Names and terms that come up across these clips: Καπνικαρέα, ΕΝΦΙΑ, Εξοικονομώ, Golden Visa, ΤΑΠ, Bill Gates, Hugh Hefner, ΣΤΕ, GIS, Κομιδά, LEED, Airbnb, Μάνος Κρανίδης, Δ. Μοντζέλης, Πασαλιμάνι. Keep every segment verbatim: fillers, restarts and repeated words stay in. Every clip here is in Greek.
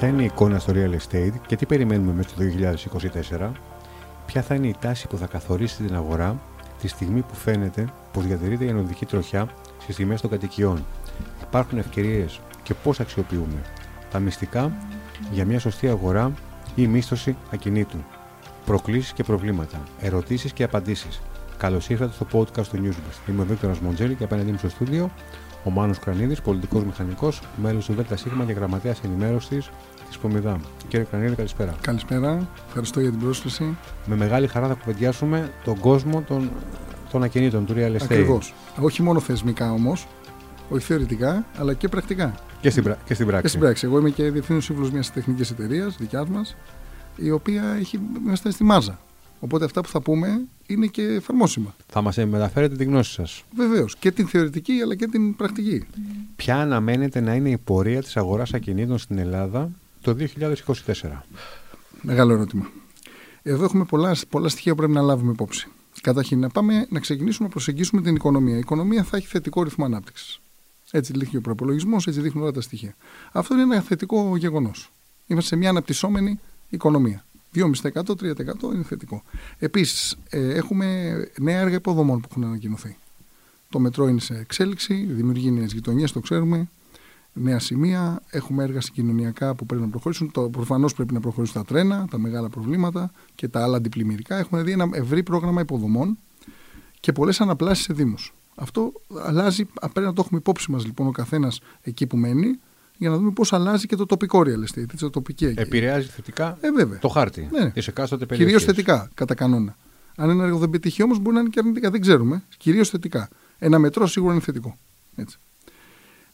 Ποια είναι η εικόνα στο real estate και τι περιμένουμε μέσα στο δύο χιλιάδες είκοσι τέσσερα, ποια θα είναι η τάση που θα καθορίσει την αγορά τη στιγμή που φαίνεται πως διατηρείται η ανωδική τροχιά στις τιμές των κατοικιών. Υπάρχουν ευκαιρίες και πώς αξιοποιούμε τα μυστικά για μια σωστή αγορά ή μίσθωση ακινήτου. Προκλήσεις και προβλήματα, ερωτήσεις και απαντήσεις. Καλώς ήρθατε στο podcast του Newsbus. Είμαι ο Δ. Μοντζέλη και απέναντί μου στο στούντιο ο Μάνος Κρανίδης, πολιτικός μηχανικός, μέλος του ΔΣ και γραμματέας ενημέρωσης της Κομιδά. Κύριε Κρανίδη, καλησπέρα. Καλησπέρα, ευχαριστώ για την πρόσκληση. Με μεγάλη χαρά θα κουβεντιάσουμε τον κόσμο των, των ακινήτων, του real estate. Ακριβώς. Όχι μόνο θεσμικά όμως, όχι θεωρητικά, αλλά και πρακτικά. Και στην, πρα... και στην πράξη. Και στην πράξη. Εγώ είμαι και διευθύνων σύμβουλος μιας τεχνικής εταιρείας, δικιάς μας, η οποία έχει μέσα στη μάζα. Οπότε αυτά που θα πούμε είναι και εφαρμόσιμα. Θα μας μεταφέρετε τη γνώση σας. Βεβαίως. Και την θεωρητική αλλά και την πρακτική. Ποια αναμένεται να είναι η πορεία της αγοράς ακινήτων στην Ελλάδα το δύο χιλιάδες είκοσι τέσσερα. Μεγάλο ερώτημα. Εδώ έχουμε πολλά, πολλά στοιχεία που πρέπει να λάβουμε υπόψη. Καταρχήν, να, πάμε, να ξεκινήσουμε να προσεγγίσουμε την οικονομία. Η οικονομία θα έχει θετικό ρυθμό ανάπτυξης. Έτσι δείχνει ο προϋπολογισμός, έτσι δείχνουν όλα τα στοιχεία. Αυτό είναι ένα θετικό γεγονός. Είμαστε σε μια αναπτυσσόμενη οικονομία. δύο κόμμα πέντε τοις εκατό, τρία τοις εκατό είναι θετικό. Επίσης, έχουμε νέα έργα υποδομών που έχουν ανακοινωθεί. Το μετρό είναι σε εξέλιξη, δημιουργεί νέες γειτονιές, το ξέρουμε, νέα σημεία. Έχουμε έργα συγκοινωνιακά που πρέπει να προχωρήσουν. Προφανώς πρέπει να προχωρήσουν τα τρένα, τα μεγάλα προβλήματα και τα άλλα αντιπλημμυρικά. Έχουμε δει ένα ευρύ πρόγραμμα υποδομών και πολλές αναπλάσεις σε δήμους. Αυτό αλλάζει, πρέπει να το έχουμε υπόψη μας λοιπόν ο καθένας εκεί που μένει, για να δούμε πώς αλλάζει και το τοπικό real estate, το τοπική. Επηρεάζει θετικά ε, το χάρτη ναι. της εκάστοτε περιοχής. Κυρίως θετικά, κατά κανόνα. Αν ένα έργο δεν πετύχει όμως, μπορεί να είναι και αρνητικά, δεν ξέρουμε. Κυρίως θετικά. Ένα μετρό σίγουρα είναι θετικό. Έτσι.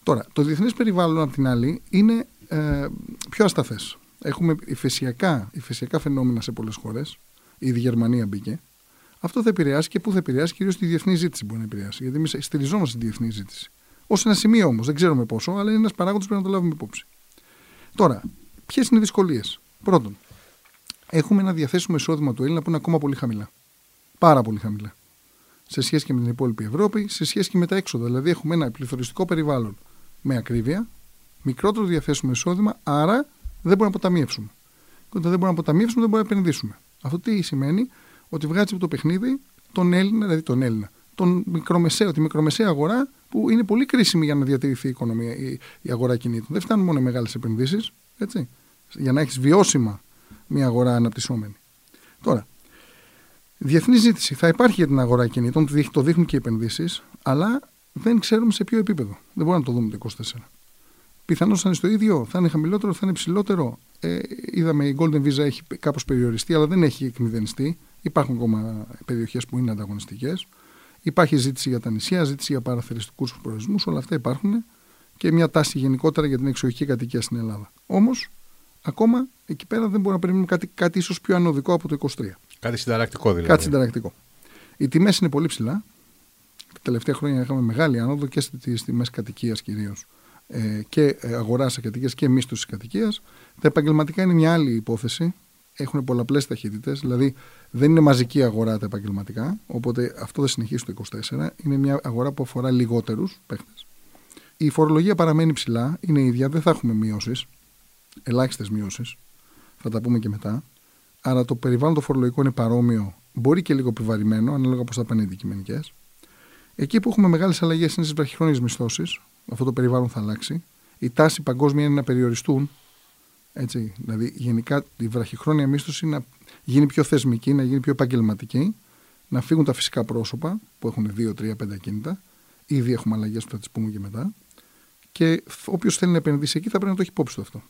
Τώρα, το διεθνές περιβάλλον, απ' την άλλη, είναι ε, πιο ασταθές. Έχουμε υφεσιακά, υφεσιακά φαινόμενα σε πολλές χώρες. Ήδη η Γερμανία μπήκε. Αυτό θα επηρεάσει και πού θα επηρεάσει, κυρίως τη διεθνή ζήτηση μπορεί να επηρεάσει. Γιατί εμείς στηριζόμαστε στη διεθνή ζήτηση. Ως ένα σημείο όμως, δεν ξέρουμε πόσο, αλλά είναι ένας παράγοντας που πρέπει να το λάβουμε υπόψη. Τώρα, ποιες είναι οι δυσκολίες. Πρώτον, έχουμε ένα διαθέσιμο εισόδημα του Έλληνα που είναι ακόμα πολύ χαμηλά. Πάρα πολύ χαμηλά. Σε σχέση και με την υπόλοιπη Ευρώπη, σε σχέση και με τα έξοδα. Δηλαδή, έχουμε ένα πληθωριστικό περιβάλλον με ακρίβεια, μικρότερο διαθέσιμο εισόδημα, άρα δεν μπορούμε να αποταμιεύσουμε. Και όταν δεν μπορούμε να αποταμιεύσουμε, δεν μπορούμε να επενδύσουμε. Αυτό τι σημαίνει, ότι βγάζει από το παιχνίδι τον Έλληνα, δηλαδή τον Έλληνα. Τον μικρομεσαίο, τη μικρομεσαία αγορά που είναι πολύ κρίσιμη για να διατηρηθεί η οικονομία, η, η αγορά ακινήτων. Δεν φτάνουν μόνο οι μεγάλες επενδύσεις, έτσι, για να έχεις βιώσιμα μια αγορά αναπτυσσόμενη. Τώρα, διεθνή ζήτηση θα υπάρχει για την αγορά ακινήτων, το δείχνουν και οι επενδύσεις, αλλά δεν ξέρουμε σε ποιο επίπεδο. Δεν μπορούμε να το δούμε το είκοσι τέσσερα. Πιθανώς θα είναι στο ίδιο, θα είναι χαμηλότερο, θα είναι υψηλότερο. Ε, είδαμε η Golden Visa έχει κάπως περιοριστεί, αλλά δεν έχει εκμηδενιστεί. Υπάρχουν ακόμα περιοχές που είναι ανταγωνιστικές. Υπάρχει ζήτηση για τα νησιά, ζήτηση για παραθεριστικούς προορισμούς, όλα αυτά υπάρχουν και μια τάση γενικότερα για την εξοχική κατοικία στην Ελλάδα. Όμως, ακόμα εκεί πέρα δεν μπορούμε να περιμένουμε κάτι, κάτι ίσως πιο ανωδικό από το είκοσι τρία. Κάτι συνταρακτικό δηλαδή. Κάτι συνταρακτικό. Οι τιμές είναι πολύ ψηλά. Τα τελευταία χρόνια είχαμε μεγάλη άνοδο και στις τιμές κατοικίας κυρίως και αγοράς κατοικίας και μίσθωσης κατοικίας. Τα επαγγελματικά είναι μια άλλη υπόθεση. Έχουν πολλαπλές ταχύτητες, δηλαδή δεν είναι μαζική αγορά τα επαγγελματικά, οπότε αυτό δεν συνεχίζει το είκοσι τέσσερα. Είναι μια αγορά που αφορά λιγότερους παίχτες. Η φορολογία παραμένει ψηλά, είναι ίδια, δεν θα έχουμε μειώσεις, ελάχιστες μειώσεις, θα τα πούμε και μετά. Άρα το περιβάλλον το φορολογικό είναι παρόμοιο, μπορεί και λίγο επιβαρημένο, ανάλογα πώς θα πάνε οι δικημενικές. Εκεί που έχουμε μεγάλες αλλαγές είναι στις βραχυχρόνιες μισθώσεις, αυτό το περιβάλλον θα αλλάξει. Η τάση παγκόσμια είναι να περιοριστούν. Έτσι, δηλαδή, γενικά η βραχυχρόνια μίσθωση να γίνει πιο θεσμική, να γίνει πιο επαγγελματική, να φύγουν τα φυσικά πρόσωπα που έχουν δύο, τρία, πέντε ακίνητα. Ήδη έχουμε αλλαγές που θα τις πούμε και μετά. Και όποιος θέλει να επενδύσει εκεί θα πρέπει να το έχει υπόψη του αυτό.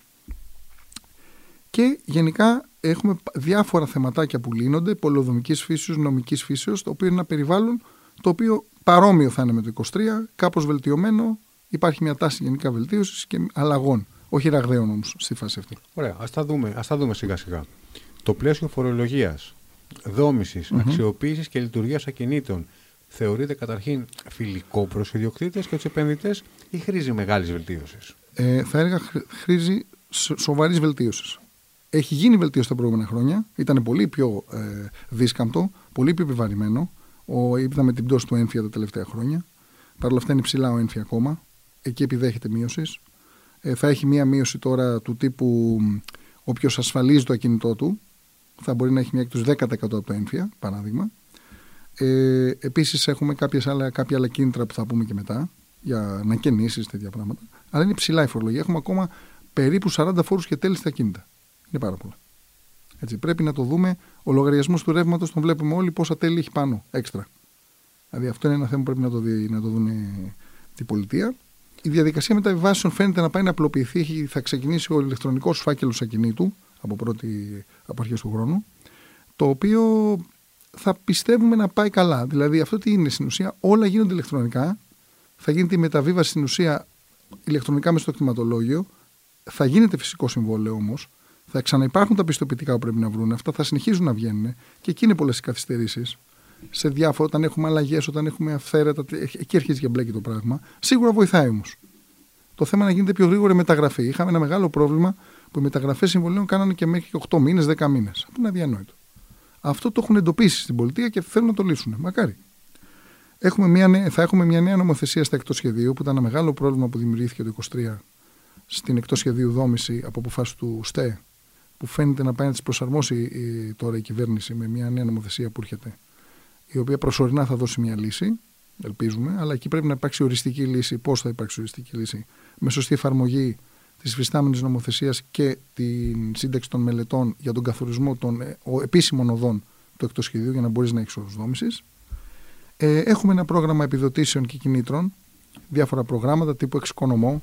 Και γενικά έχουμε διάφορα θεματάκια που λύνονται, πολεοδομικής φύσεως, νομικής φύσεως, το οποίο είναι ένα περιβάλλον το οποίο παρόμοιο θα είναι με το είκοσι τρία, κάπως βελτιωμένο. Υπάρχει μια τάση γενικά βελτίωσης και αλλαγών. Όχι ραγδαίων όμως στη φάση αυτή. Ωραία, ας τα δούμε, ας τα δούμε σιγά σιγά. Το πλαίσιο φορολογίας, δόμησης, mm-hmm. αξιοποίησης και λειτουργίας ακινήτων θεωρείται καταρχήν φιλικό προς ιδιοκτήτες και τους επενδυτές ή χρήζει μεγάλης βελτίωσης? Ε, θα έλεγα χρήζει σοβαρής βελτίωσης. Έχει γίνει βελτίωση τα προηγούμενα χρόνια, ήταν πολύ πιο ε, δίσκαμπτο, πολύ πιο επιβαρημένο. Είδαμε την πτώση του ΕΝΦΙΑ τα τελευταία χρόνια. Παρ' όλα αυτά είναι ψηλά ο ΕΝΦΙΑ ακόμα, εκεί επιδέχεται μείωσης. θα έχει μία μείωση τώρα του τύπου όποιος ασφαλίζει το ακίνητό του θα μπορεί να έχει μια έκπτωση δέκα τοις εκατό από το ΕΝΦΙΑ, παράδειγμα. Ε, επίσης έχουμε κάποιες άλλα, κάποια άλλα κίνητρα που θα πούμε και μετά για ανακαινήσεις, τέτοια πράγματα. Αλλά είναι ψηλά η φορολογία. Έχουμε ακόμα περίπου σαράντα φόρους και τέλη στα κίνητρα. Είναι πάρα πολλά. Έτσι, πρέπει να το δούμε. Ο λογαριασμός του ρεύματος τον βλέπουμε όλοι πόσα τέλη έχει πάνω έξτρα. Δηλαδή αυτό είναι ένα θέμα που πρέπει να το, δει, να το δουν την πολιτεία. Η διαδικασία μεταβιβάσεων φαίνεται να πάει να απλοποιηθεί. Θα ξεκινήσει ο ηλεκτρονικός φάκελος ακινήτου από, πρώτη, από αρχές του χρόνου, το οποίο θα πιστεύουμε να πάει καλά. Δηλαδή αυτό τι είναι στην ουσία, όλα γίνονται ηλεκτρονικά, θα γίνεται η μεταβίβαση στην ουσία ηλεκτρονικά μέσα στο κτηματολόγιο, θα γίνεται φυσικό συμβόλαιο όμως, θα ξαναυπάρχουν τα πιστοποιητικά που πρέπει να βρουν, αυτά θα συνεχίζουν να βγαίνουν και εκεί είναι πολλές οι καθυστερήσεις. Σε διάφορα, όταν έχουμε αλλαγές, όταν έχουμε αυθαίρετα, εκεί αρχίζει και μπλέκει το πράγμα. Σίγουρα βοηθάει όμως. Το θέμα να γίνεται πιο γρήγορα η μεταγραφή. Είχαμε ένα μεγάλο πρόβλημα που οι μεταγραφές συμβολίων κάνανε και μέχρι οκτώ μήνες, δέκα μήνες. Αυτό είναι αδιανόητο. Αυτό το έχουν εντοπίσει στην πολιτεία και θέλουν να το λύσουν. Μακάρι. Έχουμε μια, θα έχουμε μια νέα νομοθεσία στα εκτός σχεδίου, που ήταν ένα μεγάλο πρόβλημα που δημιουργήθηκε το είκοσι τρία στην εκτός σχεδίου δόμηση από αποφάσεις του ΣΤΕ, που φαίνεται να πάει να τις προσαρμόσει τώρα η κυβέρνηση με μια νέα νομοθεσία που έρχεται, η οποία προσωρινά θα δώσει μια λύση, ελπίζουμε, αλλά εκεί πρέπει να υπάρξει οριστική λύση. Πώς θα υπάρξει οριστική λύση, με σωστή εφαρμογή της φυστάμενης νομοθεσίας και την σύνταξη των μελετών για τον καθορισμό των επίσημων οδών του εκτός σχεδίου, για να μπορείς να έχεις όρους δόμησης. Ε, έχουμε ένα πρόγραμμα επιδοτήσεων και κινήτρων, διάφορα προγράμματα τύπου Εξοικονομώ.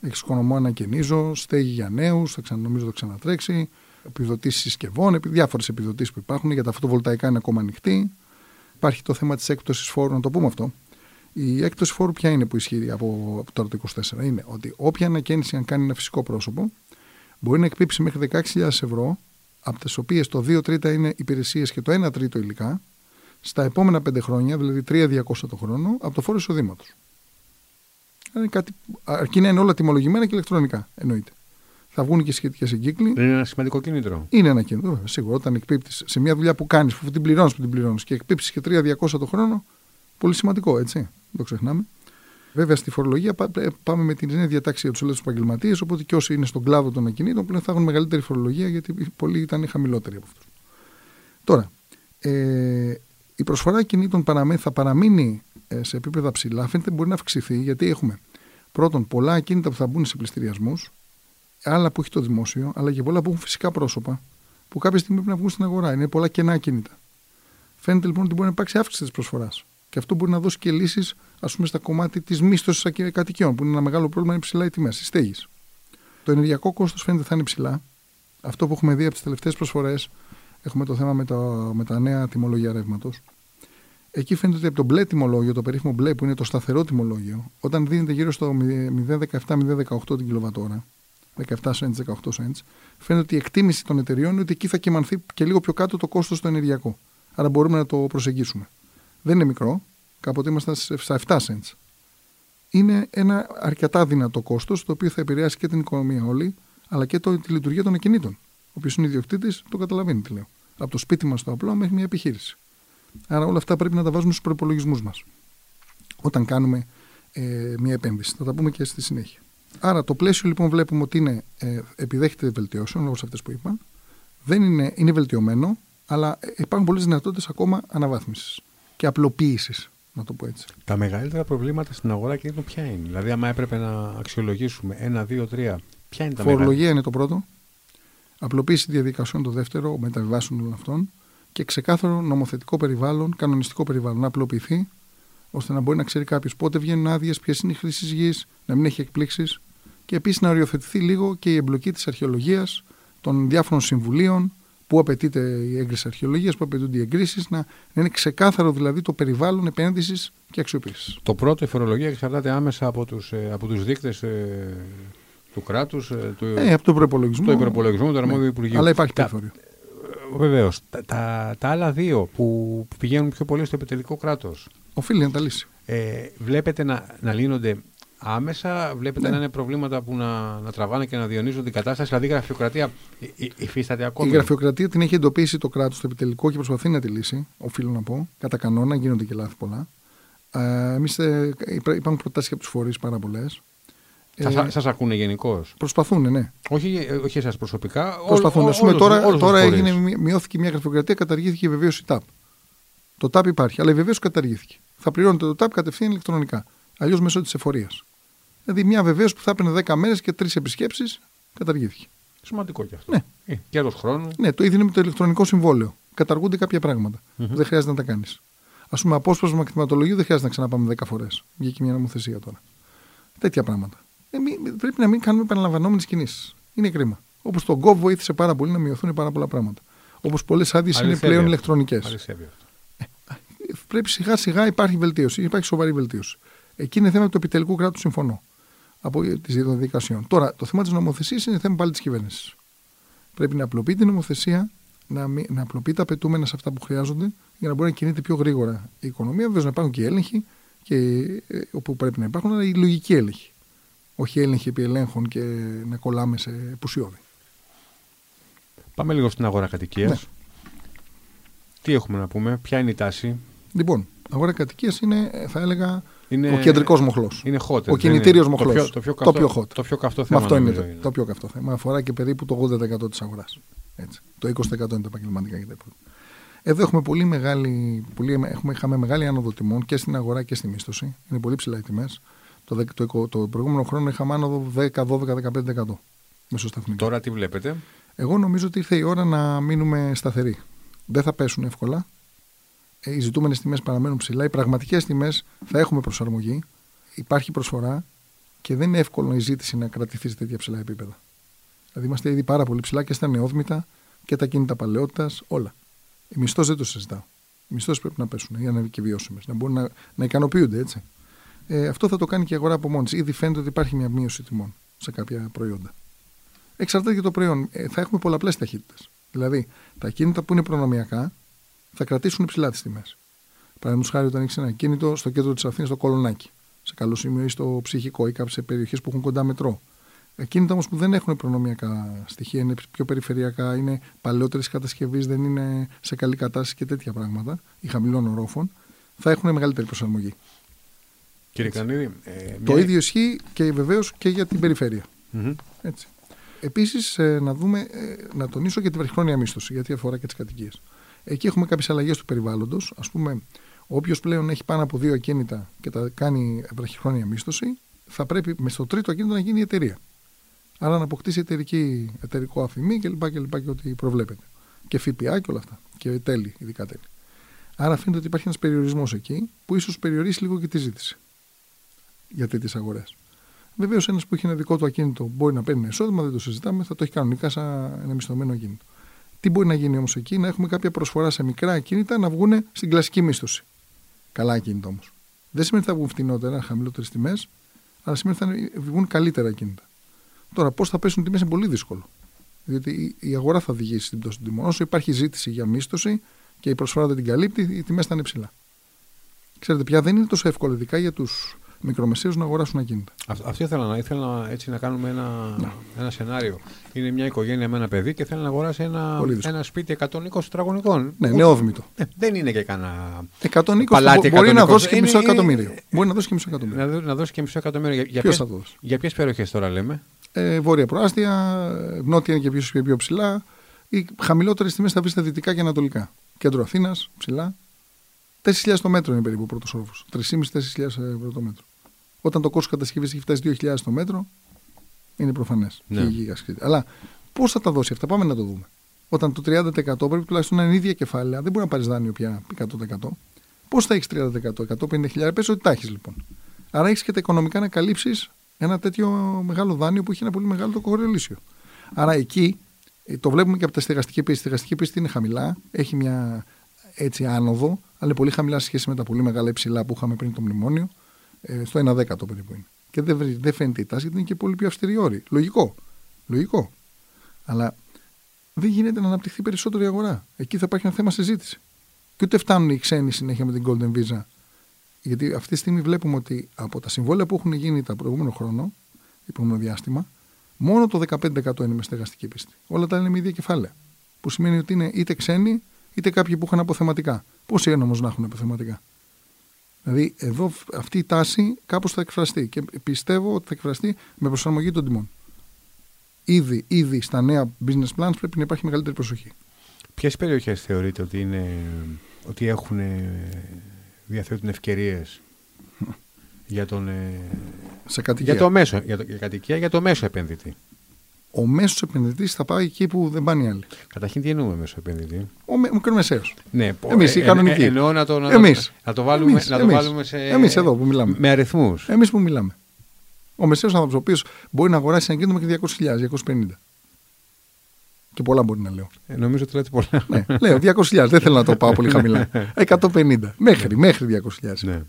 Εξοικονομώ ανακαινίζω, στέγη για νέους, θα ξανα, νομίζω το ξανατρέξει, επιδοτήσεις συσκευών, διάφορες επιδοτήσεις που υπάρχουν, για τα φωτοβολταϊκά είναι ακόμα ανοιχτή. Υπάρχει το θέμα της έκπτωσης φόρου, να το πούμε αυτό. Η έκπτωση φόρου ποια είναι που ισχύει από, από τώρα το είκοσι τέσσερα, είναι ότι όποια ανακαίνιση αν κάνει ένα φυσικό πρόσωπο μπορεί να εκπίπτει μέχρι δεκαέξι χιλιάδες ευρώ, από τις οποίες το δύο τρίτα είναι υπηρεσίες και το ένα τρίτο υλικά, στα επόμενα πέντε χρόνια, δηλαδή τρεις χιλιάδες διακόσια το χρόνο, από το φόρο εισοδήματος. Είναι κάτι, αρκεί να είναι όλα τιμολογημένα και ηλεκτρονικά, εννοείται. Θα βγουν και σχετικές εγκύκλοι. Είναι ένα σημαντικό κίνητρο. Είναι ένα κίνητρο, σίγουρα. Όταν εκπίπτεις σε μια δουλειά που κάνεις, που την πληρώνεις, που την πληρώνεις και εκπίπτεις και τρεις χιλιάδες διακόσια το χρόνο, πολύ σημαντικό, έτσι. Δεν το ξεχνάμε. Βέβαια, στη φορολογία πάμε με την νέα διατάξη για τους ελεύθερους επαγγελματίες. Οπότε και όσοι είναι στον κλάδο των ακινήτων πλέον θα έχουν μεγαλύτερη φορολογία, γιατί πολλοί ήταν χαμηλότεροι από αυτούς. Τώρα, ε, η προσφορά κινήτων θα παραμείνει σε επίπεδα ψηλά. Φαίνεται μπορεί να αυξηθεί, γιατί έχουμε πρώτον πολλά ακίνητα που θα μπουν σε πληστηριασμούς, άλλα που έχει το δημόσιο, αλλά και πολλά που έχουν φυσικά πρόσωπα, που κάποια στιγμή πρέπει να βγουν στην αγορά. Είναι πολλά κενά ακίνητα. Φαίνεται λοιπόν ότι μπορεί να υπάρξει αύξηση της προσφοράς. Και αυτό μπορεί να δώσει και λύσεις, ας πούμε, στα κομμάτια της μίσθωσης κατοικιών, που είναι ένα μεγάλο πρόβλημα, είναι ψηλά οι τιμές, οι στέγες. Το ενεργειακό κόστος φαίνεται θα είναι ψηλά. Αυτό που έχουμε δει από τις τελευταίες προσφορές, έχουμε το θέμα με τα, με τα νέα τιμολόγια ρεύματος. Εκεί φαίνεται ότι από το μπλε τιμολόγιο, το περίφημο μπλε που είναι το σταθερό τιμολόγιο, όταν δίνεται γύρω στο μηδέν κόμμα δεκαεπτά με μηδέν κόμμα δεκαοκτώ την κιλοβατόρα, δεκαεπτά σεντς, δεκαοκτώ σεντς, φαίνεται ότι η εκτίμηση των εταιριών είναι ότι εκεί θα κυμανθεί και λίγο πιο κάτω το κόστος στο ενεργειακό. Άρα μπορούμε να το προσεγγίσουμε. Δεν είναι μικρό, κάποτε ήμασταν στα επτά σεντς. Είναι ένα αρκετά δυνατό κόστος, το οποίο θα επηρεάσει και την οικονομία όλη, αλλά και το, τη λειτουργία των ακινήτων. Ο οποίος είναι ιδιοκτήτης, το καταλαβαίνει τι λέω. Από το σπίτι μας το απλό μέχρι μια επιχείρηση. Άρα όλα αυτά πρέπει να τα βάζουμε στους προϋπολογισμούς μας όταν κάνουμε ε, μια επένδυση. Θα τα πούμε και στη συνέχεια. Άρα το πλαίσιο λοιπόν βλέπουμε ότι είναι, ε, επιδέχεται βελτιώσεων, όπως αυτές που είπα. Δεν είναι, είναι βελτιωμένο, αλλά υπάρχουν πολλές δυνατότητες ακόμα αναβάθμισης και απλοποίησης, να το πω έτσι. Τα μεγαλύτερα προβλήματα στην αγορά και είναι ποια είναι. Δηλαδή, άμα έπρεπε να αξιολογήσουμε ένα, δύο, τρία, ποια είναι τα μεγαλύτερα. Φορολογία είναι το πρώτο. Απλοποίηση διαδικασιών το δεύτερο, μεταβιβάσεων όλων αυτών. Και ξεκάθαρο νομοθετικό περιβάλλον, κανονιστικό περιβάλλον να απλοποιηθεί, ώστε να μπορεί να ξέρει κάποιο πότε βγαίνουν άδειες, ποιες είναι οι χρήσεις γης, να μην έχει εκπλήξεις. Και επίσης να οριοθετηθεί λίγο και η εμπλοκή της αρχαιολογίας, των διάφορων συμβουλίων, που απαιτείται η έγκριση αρχαιολογίας, που απαιτούνται οι εγκρίσεις, να, να είναι ξεκάθαρο δηλαδή το περιβάλλον επένδυσης και αξιοποίησης. Το πρώτο, η φορολογία εξαρτάται άμεσα από τους, από τους δείκτες του κράτους, του, ε, από τον προπολογισμό, το προπολογισμό του αρμόδιου, ναι, Υπουργείου. Αλλά υπάρχει περιθώριο. Βεβαίως. Τα, τα, τα άλλα δύο που, που πηγαίνουν πιο πολύ στο επιτελικό κράτος. Οφείλει να τα λύσει. Ε, βλέπετε να, να λύνονται άμεσα, βλέπετε, ναι, να είναι προβλήματα που να, να τραβάνε και να διονύζουν την κατάσταση. Δηλαδή η γραφειοκρατία υφίσταται ακόμα. Η γραφειοκρατία την έχει εντοπίσει το κράτος στο επιτελικό και προσπαθεί να τη λύσει. Οφείλω να πω. Κατά κανόνα γίνονται και λάθη πολλά. Ε, εμείς ε, υπάρχουν προτάσεις από τους φορείς πάρα πολλές. Σας, ε, σας ακούνε γενικώς? Προσπαθούν, ναι. Όχι, όχι εσάς προσωπικά. Προσπαθούν. Ας πούμε, τώρα, τώρα έγινε, μειώθηκε μια γραφειοκρατία, καταργήθηκε βεβαίως η τάπ. Το τάπ υπάρχει, αλλά βεβαίως καταργήθηκε. Θα πληρώνετε το τάπ κατευθείαν ηλεκτρονικά. Αλλιώς μέσω της εφορίας. Δηλαδή μια βεβαίωση που θα έπαιρνε δέκα μέρες και τρεις επισκέψεις, καταργήθηκε. Σημαντικό κι αυτό. Ναι. Ε, και άλλος χρόνος. Ναι, το ίδιο είναι με το ηλεκτρονικό συμβόλαιο. Καταργούνται κάποια πράγματα. Mm-hmm. Δεν χρειάζεται να τα κάνεις. Ας πούμε, απόσπασμα κτηματολογίου δεν χρειάζεται να ξαναπάμε δέκα φορές. Βγήκε μια νομοθεσία τώρα. Τέτοια πράγματα. Εμείς πρέπει να μην κάνουμε επαναλαμβανόμενες κινήσεις. Είναι κρίμα. Όπως το γκοβ βοήθησε πάρα πολύ να μειωθούν πάρα πολλά πράγματα. Όπως πολλές άδειες είναι πλέον ηλεκτρονικές. Ε, πρέπει σιγά σιγά υπάρχει βελτίωση. Υπάρχει σοβαρή βελτίωση. Εκεί είναι θέμα του επιτελικού κράτους, συμφωνώ. Από τις διαδικασιών. Τώρα, το θέμα της νομοθεσίας είναι θέμα πάλι της κυβέρνησης. Πρέπει να απλοποιεί την νομοθεσία, να, μην, να απλοποιεί τα απαιτούμενα σε αυτά που χρειάζονται για να μπορεί να κινείται πιο γρήγορα η οικονομία. Βέβαια, να υπάρχουν και έλεγχοι και, ε, όπου πρέπει να υπάρχουν, αλλά η λογική έλεγχη. Όχι έλεγχοι επί ελέγχων και να κολλάμε σε πουσιώδη. Πάμε λίγο στην αγορά κατοικίας. Ναι. Τι έχουμε να πούμε, ποια είναι η τάση? Λοιπόν, αγορά κατοικίας είναι, θα έλεγα, είναι... ο κεντρικός μοχλός. Είναι hot, ο κινητήριος είναι... μοχλός. Το πιο, το πιο καυτό, το πιο καυτό θέμα. Αυτό είναι, είναι το, το πιο καυτό θέμα. Αφορά και περίπου το eighty percent της αγοράς. Έτσι. Το είκοσι τοις εκατό είναι τα επαγγελματικά και τα υπόλοιπα. Εδώ έχουμε πολύ μεγάλη, πολύ, έχουμε, είχαμε μεγάλη άνοδο τιμών και στην αγορά και στη μίσθωση. Είναι πολύ ψηλά οι τιμές. Το, το, το προηγούμενο χρόνο είχαμε άνοδο ten, twelve, fifteen percent μεσοσταθμικά. Τώρα τι βλέπετε? Εγώ νομίζω ότι ήρθε η ώρα να μείνουμε σταθεροί. Δεν θα πέσουν εύκολα. Οι ζητούμενες τιμές παραμένουν ψηλά. Οι πραγματικές τιμές θα έχουμε προσαρμογή. Υπάρχει προσφορά και δεν είναι εύκολο η ζήτηση να κρατηθεί σε τέτοια ψηλά επίπεδα. Δηλαδή είμαστε ήδη πάρα πολύ ψηλά και στα νεόδμητα και τα κίνητα παλαιότητας, όλα. Οι μισθώσεις δεν το συζητάω. Οι μισθώσεις πρέπει να πέσουν για να είναι και βιώσιμες, να μπορούν να, να ικανοποιούνται, έτσι. Ε, αυτό θα το κάνει και η αγορά από μόνη της. Ήδη φαίνεται ότι υπάρχει μια μείωση τιμών σε κάποια προϊόντα. Εξαρτάται και το προϊόν. Ε, θα έχουμε πολλαπλές ταχύτητες. Δηλαδή, τα κίνητα που είναι προνομιακά θα κρατήσουν υψηλά τις τιμές. Παραδείγματος χάρη, όταν έχεις ένα κίνητο στο κέντρο της Αθήνας, στο Κολονάκι, σε καλό σημείο ή στο Ψυχικό ή κάποιες περιοχές που έχουν κοντά μετρό. Τα κίνητα όμως που δεν έχουν προνομιακά στοιχεία, είναι πιο περιφερειακά, είναι παλαιότερες κατασκευές, δεν είναι σε καλή κατάσταση και τέτοια πράγματα, ή χαμηλών ορόφων, θα έχουν μεγαλύτερη προσαρμογή. Κύριε Κρανίδη, ε, το ίδιο ισχύει και βεβαίως και για την περιφέρεια. Mm-hmm. Έτσι. Επίσης, ε, να, δούμε, ε, να τονίσω και την βραχυχρόνια μίσθωση, γιατί αφορά και τις κατοικίες. Εκεί έχουμε κάποιες αλλαγές του περιβάλλοντος. Ας πούμε, όποιος πλέον έχει πάνω από δύο ακίνητα και τα κάνει βραχυχρόνια μίσθωση, θα πρέπει με στο τρίτο ακίνητο να γίνει η εταιρεία. Άρα να αποκτήσει εταιρική, εταιρικό αφημί κλπ. Και, και ό,τι προβλέπεται. Και ΦΠΑ και όλα αυτά. Και τέλη, ειδικά τέλη. Άρα φαίνεται ότι υπάρχει ένας περιορισμός εκεί που ίσως περιορίσει λίγο και τη ζήτηση για τέτοιες αγορές. Βεβαίως, ένας που έχει ένα δικό του ακίνητο μπορεί να παίρνει εισόδημα, δεν το συζητάμε, θα το έχει κανονικά σαν ένα μισθωμένο ακίνητο. Τι μπορεί να γίνει όμως εκεί? Να έχουμε κάποια προσφορά σε μικρά ακίνητα να βγουν στην κλασική μίσθωση. Καλά ακίνητα όμως. Δεν σημαίνει ότι θα βγουν φτηνότερα, χαμηλότερες τιμές, αλλά σημαίνει ότι θα βγουν καλύτερα ακίνητα. Τώρα, πώς θα πέσουν τιμές είναι πολύ δύσκολο. Διότι η αγορά θα οδηγήσει στην πτώση των τιμών. Όσο υπάρχει ζήτηση για μίσθωση και η προσφορά δεν την καλύπτει, οι τιμές θα είναι ψηλά. Ξέρετε, πια δεν είναι τόσο εύκολο, ειδικά για τους μικρομεσαίους, να αγοράσουν ακίνητα. Αυτή ήθελα να, ήθελα έτσι να κάνουμε ένα, ναι. ένα σενάριο. Είναι μια οικογένεια με ένα παιδί και θέλει να αγοράσει ένα, ένα σπίτι εκατόν είκοσι τετραγωνικών. Ναι, νεόδμητο. Ναι, δεν είναι και κανένα. εκατόν είκοσι, μπορεί να δώσει και μισό εκατομμύριο. Μπορεί να δώσει και μισό εκατομμύριο. Να δώσει και μισό εκατομμύριο. Για ποιες περιοχές τώρα λέμε? Ε, βόρεια προάστια, νότια και πιο, πιο ψηλά. Οι χαμηλότερες τιμές θα βρει στα δυτικά και ανατολικά. Κέντρο Αθήνας, ψηλά. τέσσερις χιλιάδες το μέτρο είναι περίπου ο πρώτος όροφος. τρεις χιλιάδες πεντακόσια με τέσσερις χιλιάδες ευρώ το μέτρο. Όταν το κόστος κατασκευής έχει φτάσει δύο χιλιάδες το μέτρο, είναι προφανές. Ναι. Αλλά πώς θα τα δώσει αυτά, πάμε να το δούμε. Όταν το τριάντα τοις εκατό πρέπει τουλάχιστον να είναι ίδια κεφάλαια, δεν μπορεί να πάρει δάνειο πια εκατό τοις εκατό. Πώς θα έχει τριάντα τοις εκατό, εκατόν πενήντα χιλιάδες, πες ότι τα έχεις λοιπόν. Άρα έχει και τα οικονομικά να καλύψει ένα τέτοιο μεγάλο δάνειο που έχει ένα πολύ μεγάλο το κορελίσιο. Άρα εκεί το βλέπουμε και από τα στεγαστική πίστη. Η στεγαστική πίστη είναι χαμηλά, έχει μια έτσι άνοδο, αλλά είναι πολύ χαμηλά σε σχέση με τα πολύ μεγάλα υψηλά που είχαμε πριν το μνημόνιο, στο ένα δέκατο περίπου είναι. Και δεν, δεν φαίνεται η τάση γιατί είναι και πολύ πιο αυστηρή όρη. Λογικό. Λογικό. Αλλά δεν γίνεται να αναπτυχθεί περισσότερο η αγορά. Εκεί θα υπάρχει ένα θέμα συζήτηση. Και ούτε φτάνουν οι ξένοι συνέχεια με την Golden Visa. Γιατί αυτή τη στιγμή βλέπουμε ότι από τα συμβόλαια που έχουν γίνει τα προηγούμενο χρόνο, επόμενο διάστημα, μόνο το δεκαπέντε τοις εκατό είναι με στεγαστική πίστη. Όλα τα είναι με ίδια κεφάλαια. Που σημαίνει ότι είναι είτε ξένοι, είτε κάποιοι που είχαν αποθεματικά. Πόσοι είναι όμως να έχουν αποθεματικά? Δηλαδή εδώ αυτή η τάση κάπως θα εκφραστεί και πιστεύω ότι θα εκφραστεί με προσαρμογή των τιμών. Ήδη, ήδη στα νέα business plans πρέπει να υπάρχει μεγαλύτερη προσοχή. Ποιες περιοχές θεωρείτε ότι, είναι, ότι έχουν διαθέτουν ευκαιρίες για, τον, σε για, το μέσο, για, το, για κατοικία, για το μέσο επενδυτή? Ο μέσος επενδυτής θα πάει εκεί που δεν πάνε οι άλλοι. Καταρχήν τι εννοούμε μέσο επενδυτή? Ο μικρομεσαίος. Ναι, εμείς οι κανονικοί. Ε, εννοώ να το, να, εμείς. Να το βάλουμε, εμείς, να το εμείς. βάλουμε σε, εμείς εδώ που μιλάμε. Με αριθμούς. Εμείς που μιλάμε. Ο μεσαίος άνθρωπος ο οποίος μπορεί να αγοράσει ένα κίνητο και διακόσιες χιλιάδες, διακόσιες πενήντα. Και πολλά μπορεί να λέω. Ε, νομίζω ότι λέτε πολλά. Ναι, λέω διακόσιες χιλιάδες, δεν θέλω να το πάω πολύ χαμηλά. εκατόν πενήντα. Μέχρι, μέχρι διακόσιες χιλιάδες. Ναι.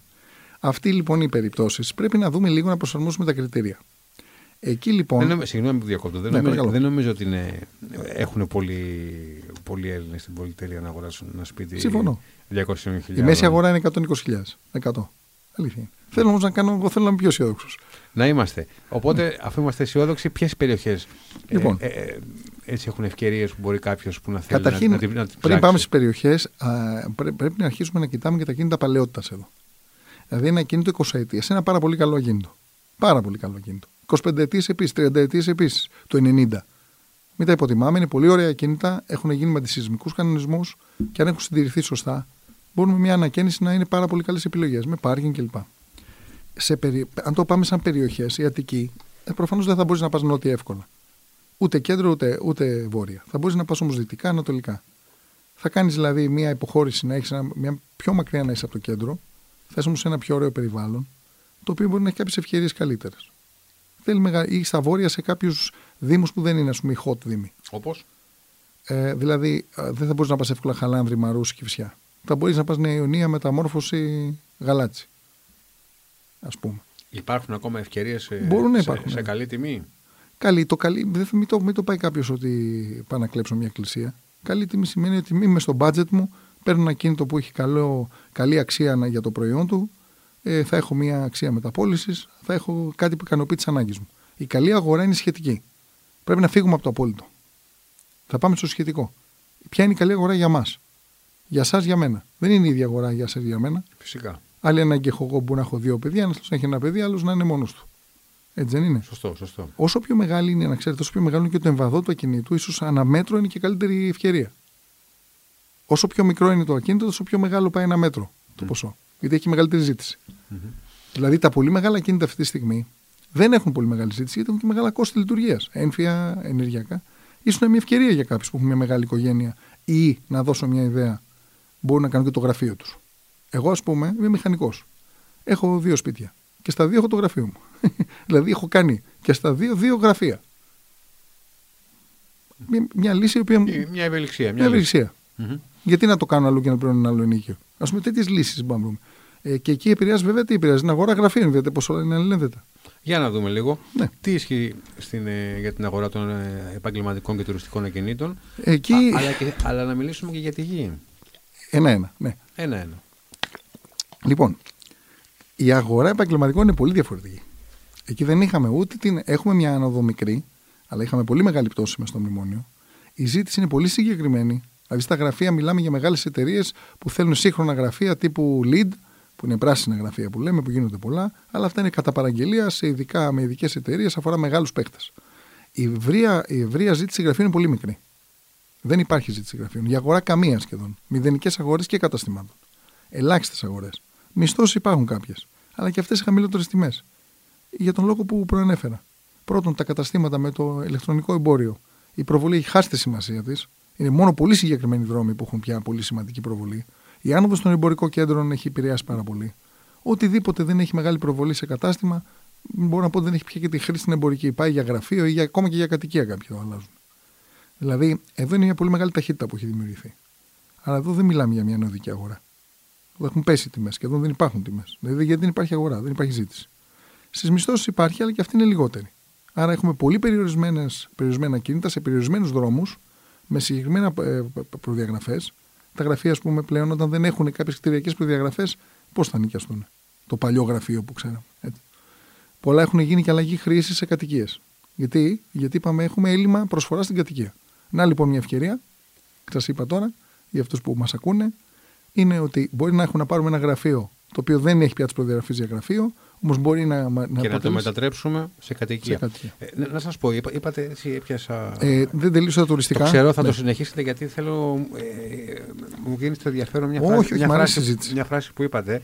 Αυτοί λοιπόν οι περιπτώσεις πρέπει να δούμε λίγο να προσαρμόσουμε τα κριτήρια. Εκεί λοιπόν. Δεν, συγγνώμη που διακόπτω. Δεν, ναι, νομίζω, δεν νομίζω ότι είναι, έχουν πολλοί, πολλοί Έλληνες στην πολυτέλεια να αγοράσουν ένα σπίτι. Συμφωνώ. διακόσιες χιλιάδες. Η μέση αγορά είναι εκατόν είκοσι χιλιάδες. εκατό. Αλήθεια. Ναι. Θέλω όμως να κάνω. Εγώ θέλω να είμαι πιο αισιόδοξος. Να είμαστε. Οπότε, ναι. αφού είμαστε αισιόδοξοι, ποιες περιοχές λοιπόν, ε, ε, έτσι έχουν ευκαιρίες που μπορεί κάποιος που να θέλει καταρχήν, να, να, να, να την ψάξει. Πριν πάμε στις περιοχές, πρέ, πρέπει να αρχίσουμε να κοιτάμε και τα κίνητα παλαιότητας εδώ. Δηλαδή, ένα κίνητο εικοσαετίας, ένα πάρα πολύ καλό κίνητο. Πάρα πολύ καλό κίνητο. εικοσιπενταετίες επίσης, τριανταετίες επίσης, το ενενήντα. Μην τα υποτιμάμε, είναι πολύ ωραία κίνητα, έχουν γίνει με αντισεισμικούς κανονισμούς και αν έχουν συντηρηθεί σωστά, μπορούν με μια ανακαίνιση να είναι πάρα πολύ καλές επιλογές, με πάρκινγκ κλπ. Σε περι... Αν το πάμε σαν περιοχές, η Αττική, προφανώς δεν θα μπορείς να πας νότια εύκολα. Ούτε κέντρο, ούτε, ούτε βόρεια. Θα μπορείς να πας όμως δυτικά, ανατολικά. Θα κάνεις δηλαδή μια υποχώρηση, να έχεις ένα... μια πιο μακριά να είσαι από το κέντρο, θα είσαι όμως σε ένα πιο ωραίο περιβάλλον, το οποίο μπορεί να έχει κάποιες ευκαιρίες καλύτερες. Ή στα βόρεια σε κάποιους δήμους που δεν είναι, ας πούμε, οι hot δήμοι. Όπως? Ε, δηλαδή, δεν θα μπορείς να πας εύκολα Χαλάνδρη, Μαρούσι, Κηφισιά. Θα μπορείς να πας Νέα Ιωνία, Μεταμόρφωση, Γαλάτσι. Ας πούμε. Υπάρχουν ακόμα ευκαιρίες σε, σε, σε καλή τιμή. Καλή, το καλή, μην, το, μην το πάει κάποιος ότι πάω να κλέψω μια εκκλησία. Καλή τιμή σημαίνει ότι είμαι στο budget μου, παίρνω ένα κίνητο που έχει καλό, καλή αξία για το προϊόν του. Θα έχω μια αξία μεταπώλησης, θα έχω κάτι που ικανοποιεί τις ανάγκες μου. Η καλή αγορά είναι σχετική. Πρέπει να φύγουμε από το απόλυτο. Θα πάμε στο σχετικό. Ποια είναι η καλή αγορά για μας? Για εσάς, για μένα. Δεν είναι η ίδια αγορά για εσάς, για μένα. Φυσικά. Άλλη ανάγκη έχω εγώ που να έχω δύο παιδιά, ένας να έχει ένα παιδί, άλλος να είναι μόνος του. Έτσι δεν είναι? Σωστό, σωστό. Όσο πιο μεγάλη είναι, να ξέρετε, όσο πιο μεγάλο είναι και το εμβαδό του ακινήτου, ίσως αναμέτρο είναι και καλύτερη ευκαιρία. Όσο πιο μικρό είναι το ακίνητο, τόσο πιο μεγάλο πάει ένα μέτρο το ποσό. Mm. Γιατί έχει μεγαλύτερη ζήτηση. Mm-hmm. Δηλαδή τα πολύ μεγάλα κίνητα αυτή τη στιγμή δεν έχουν πολύ μεγάλη ζήτηση γιατί έχουν και μεγάλα κόστη λειτουργίας. Ένφια, ενεργειακά. Ίσως είναι μια ευκαιρία για κάποιους που έχουν μια μεγάλη οικογένεια ή να δώσω μια ιδέα. Μπορούν να κάνουν και το γραφείο τους. Εγώ, ας πούμε, είμαι μηχανικός. Έχω δύο σπίτια. Και στα δύο έχω το γραφείο μου. Δηλαδή έχω κάνει και στα δύο δύο γραφεία. Μια, μια λύση η οποία. Μια ευελιξία. Μια ευελιξία. Mm-hmm. Γιατί να το κάνω αλλού και να πληρώνω ένα άλλο ενίκιο? Ας πούμε, τέτοιες λύσεις μπορούμε. Ε, και εκεί επηρεάζει, βέβαια, τι επηρεάζει. Την αγορά γραφείων, δηλαδή πόσο είναι αλληλένδετα. Για να δούμε λίγο. Ναι. Τι ισχύει στην, ε, για την αγορά των ε, επαγγελματικών και τουριστικών ακινήτων. Εκεί... Α, αλλά, και, αλλά να μιλήσουμε και για τη γη. Ένα-ένα. Ναι. Ένα-ένα. Λοιπόν, η αγορά επαγγελματικών είναι πολύ διαφορετική. Εκεί δεν είχαμε ούτε την. Έχουμε μια άνοδο μικρή, αλλά είχαμε πολύ μεγάλη πτώση μες στο μνημόνιο. Η ζήτηση είναι πολύ συγκεκριμένη. Δηλαδή στα γραφεία μιλάμε για μεγάλες εταιρείες που θέλουν σύγχρονα γραφεία τύπου LEED, που είναι πράσινα γραφεία που λέμε, που γίνονται πολλά, αλλά αυτά είναι κατά παραγγελία σε ειδικά, με ειδικές εταιρείες, αφορά μεγάλους παίκτες. Η ευρεία, η ευρεία ζήτηση γραφείων είναι πολύ μικρή. Δεν υπάρχει ζήτηση γραφείων. Η αγορά καμία σχεδόν. Μηδενικές αγορές και καταστημάτων. Ελάχιστες αγορές. Μισθώσεις υπάρχουν κάποιες, αλλά και αυτές χαμηλότερες τιμές. Για τον λόγο που προανέφερα. Πρώτον, τα καταστήματα με το ηλεκτρονικό εμπόριο. Η προβολή έχει χάσει τη σημασία της. Είναι μόνο πολύ συγκεκριμένοι δρόμοι που έχουν πια πολύ σημαντική προβολή. Η άνοδος των εμπορικών κέντρων έχει επηρεάσει πάρα πολύ. Οτιδήποτε δεν έχει μεγάλη προβολή σε κατάστημα, μπορώ να πω ότι δεν έχει πια και τη χρήση στην εμπορική. Πάει για γραφείο ή για, ακόμα και για κατοικία κάποιοι το αλλάζουν. Δηλαδή, εδώ είναι μια πολύ μεγάλη ταχύτητα που έχει δημιουργηθεί. Αλλά εδώ δεν μιλάμε για μια νεοδική αγορά. Εδώ έχουν πέσει τιμές και εδώ δεν υπάρχουν τιμές. Δηλαδή, γιατί δεν υπάρχει αγορά, δεν υπάρχει ζήτηση. Στις μισθώσεις υπάρχει, αλλά και αυτή είναι λιγότερη. Άρα, έχουμε πολύ περιορισμένα κίνητα σε περιορισμένους δρόμους. Με συγκεκριμένα προδιαγραφές, τα γραφεία, ας πούμε, πλέον όταν δεν έχουν κάποιες κτηριακές προδιαγραφές, πώς θα νοικιαστούν? Το παλιό γραφείο που ξέραμε. Έτσι. Πολλά έχουν γίνει και αλλαγή χρήση σε κατοικίες. Γιατί, Γιατί είπαμε, έχουμε έλλειμμα προσφορά στην κατοικία. Να λοιπόν μια ευκαιρία, σας είπα τώρα, για αυτούς που μας ακούνε, είναι ότι μπορεί να έχουν να πάρουμε ένα γραφείο το οποίο δεν έχει πια τις προδιαγραφές για γραφείο, όμως μπορεί να, να, και να το μετατρέψουμε σε κατοικία. Σε κατοικία. Ε, να σας πω, είπα, είπατε εσύ έπιασα... Ε, δεν τελείωσα τα τουριστικά. Το ξέρω, θα ναι. το συνεχίσετε γιατί θέλω... Ε, μου γίνει το ενδιαφέρον μια, φράση, μια, φράση, μια φράση που είπατε,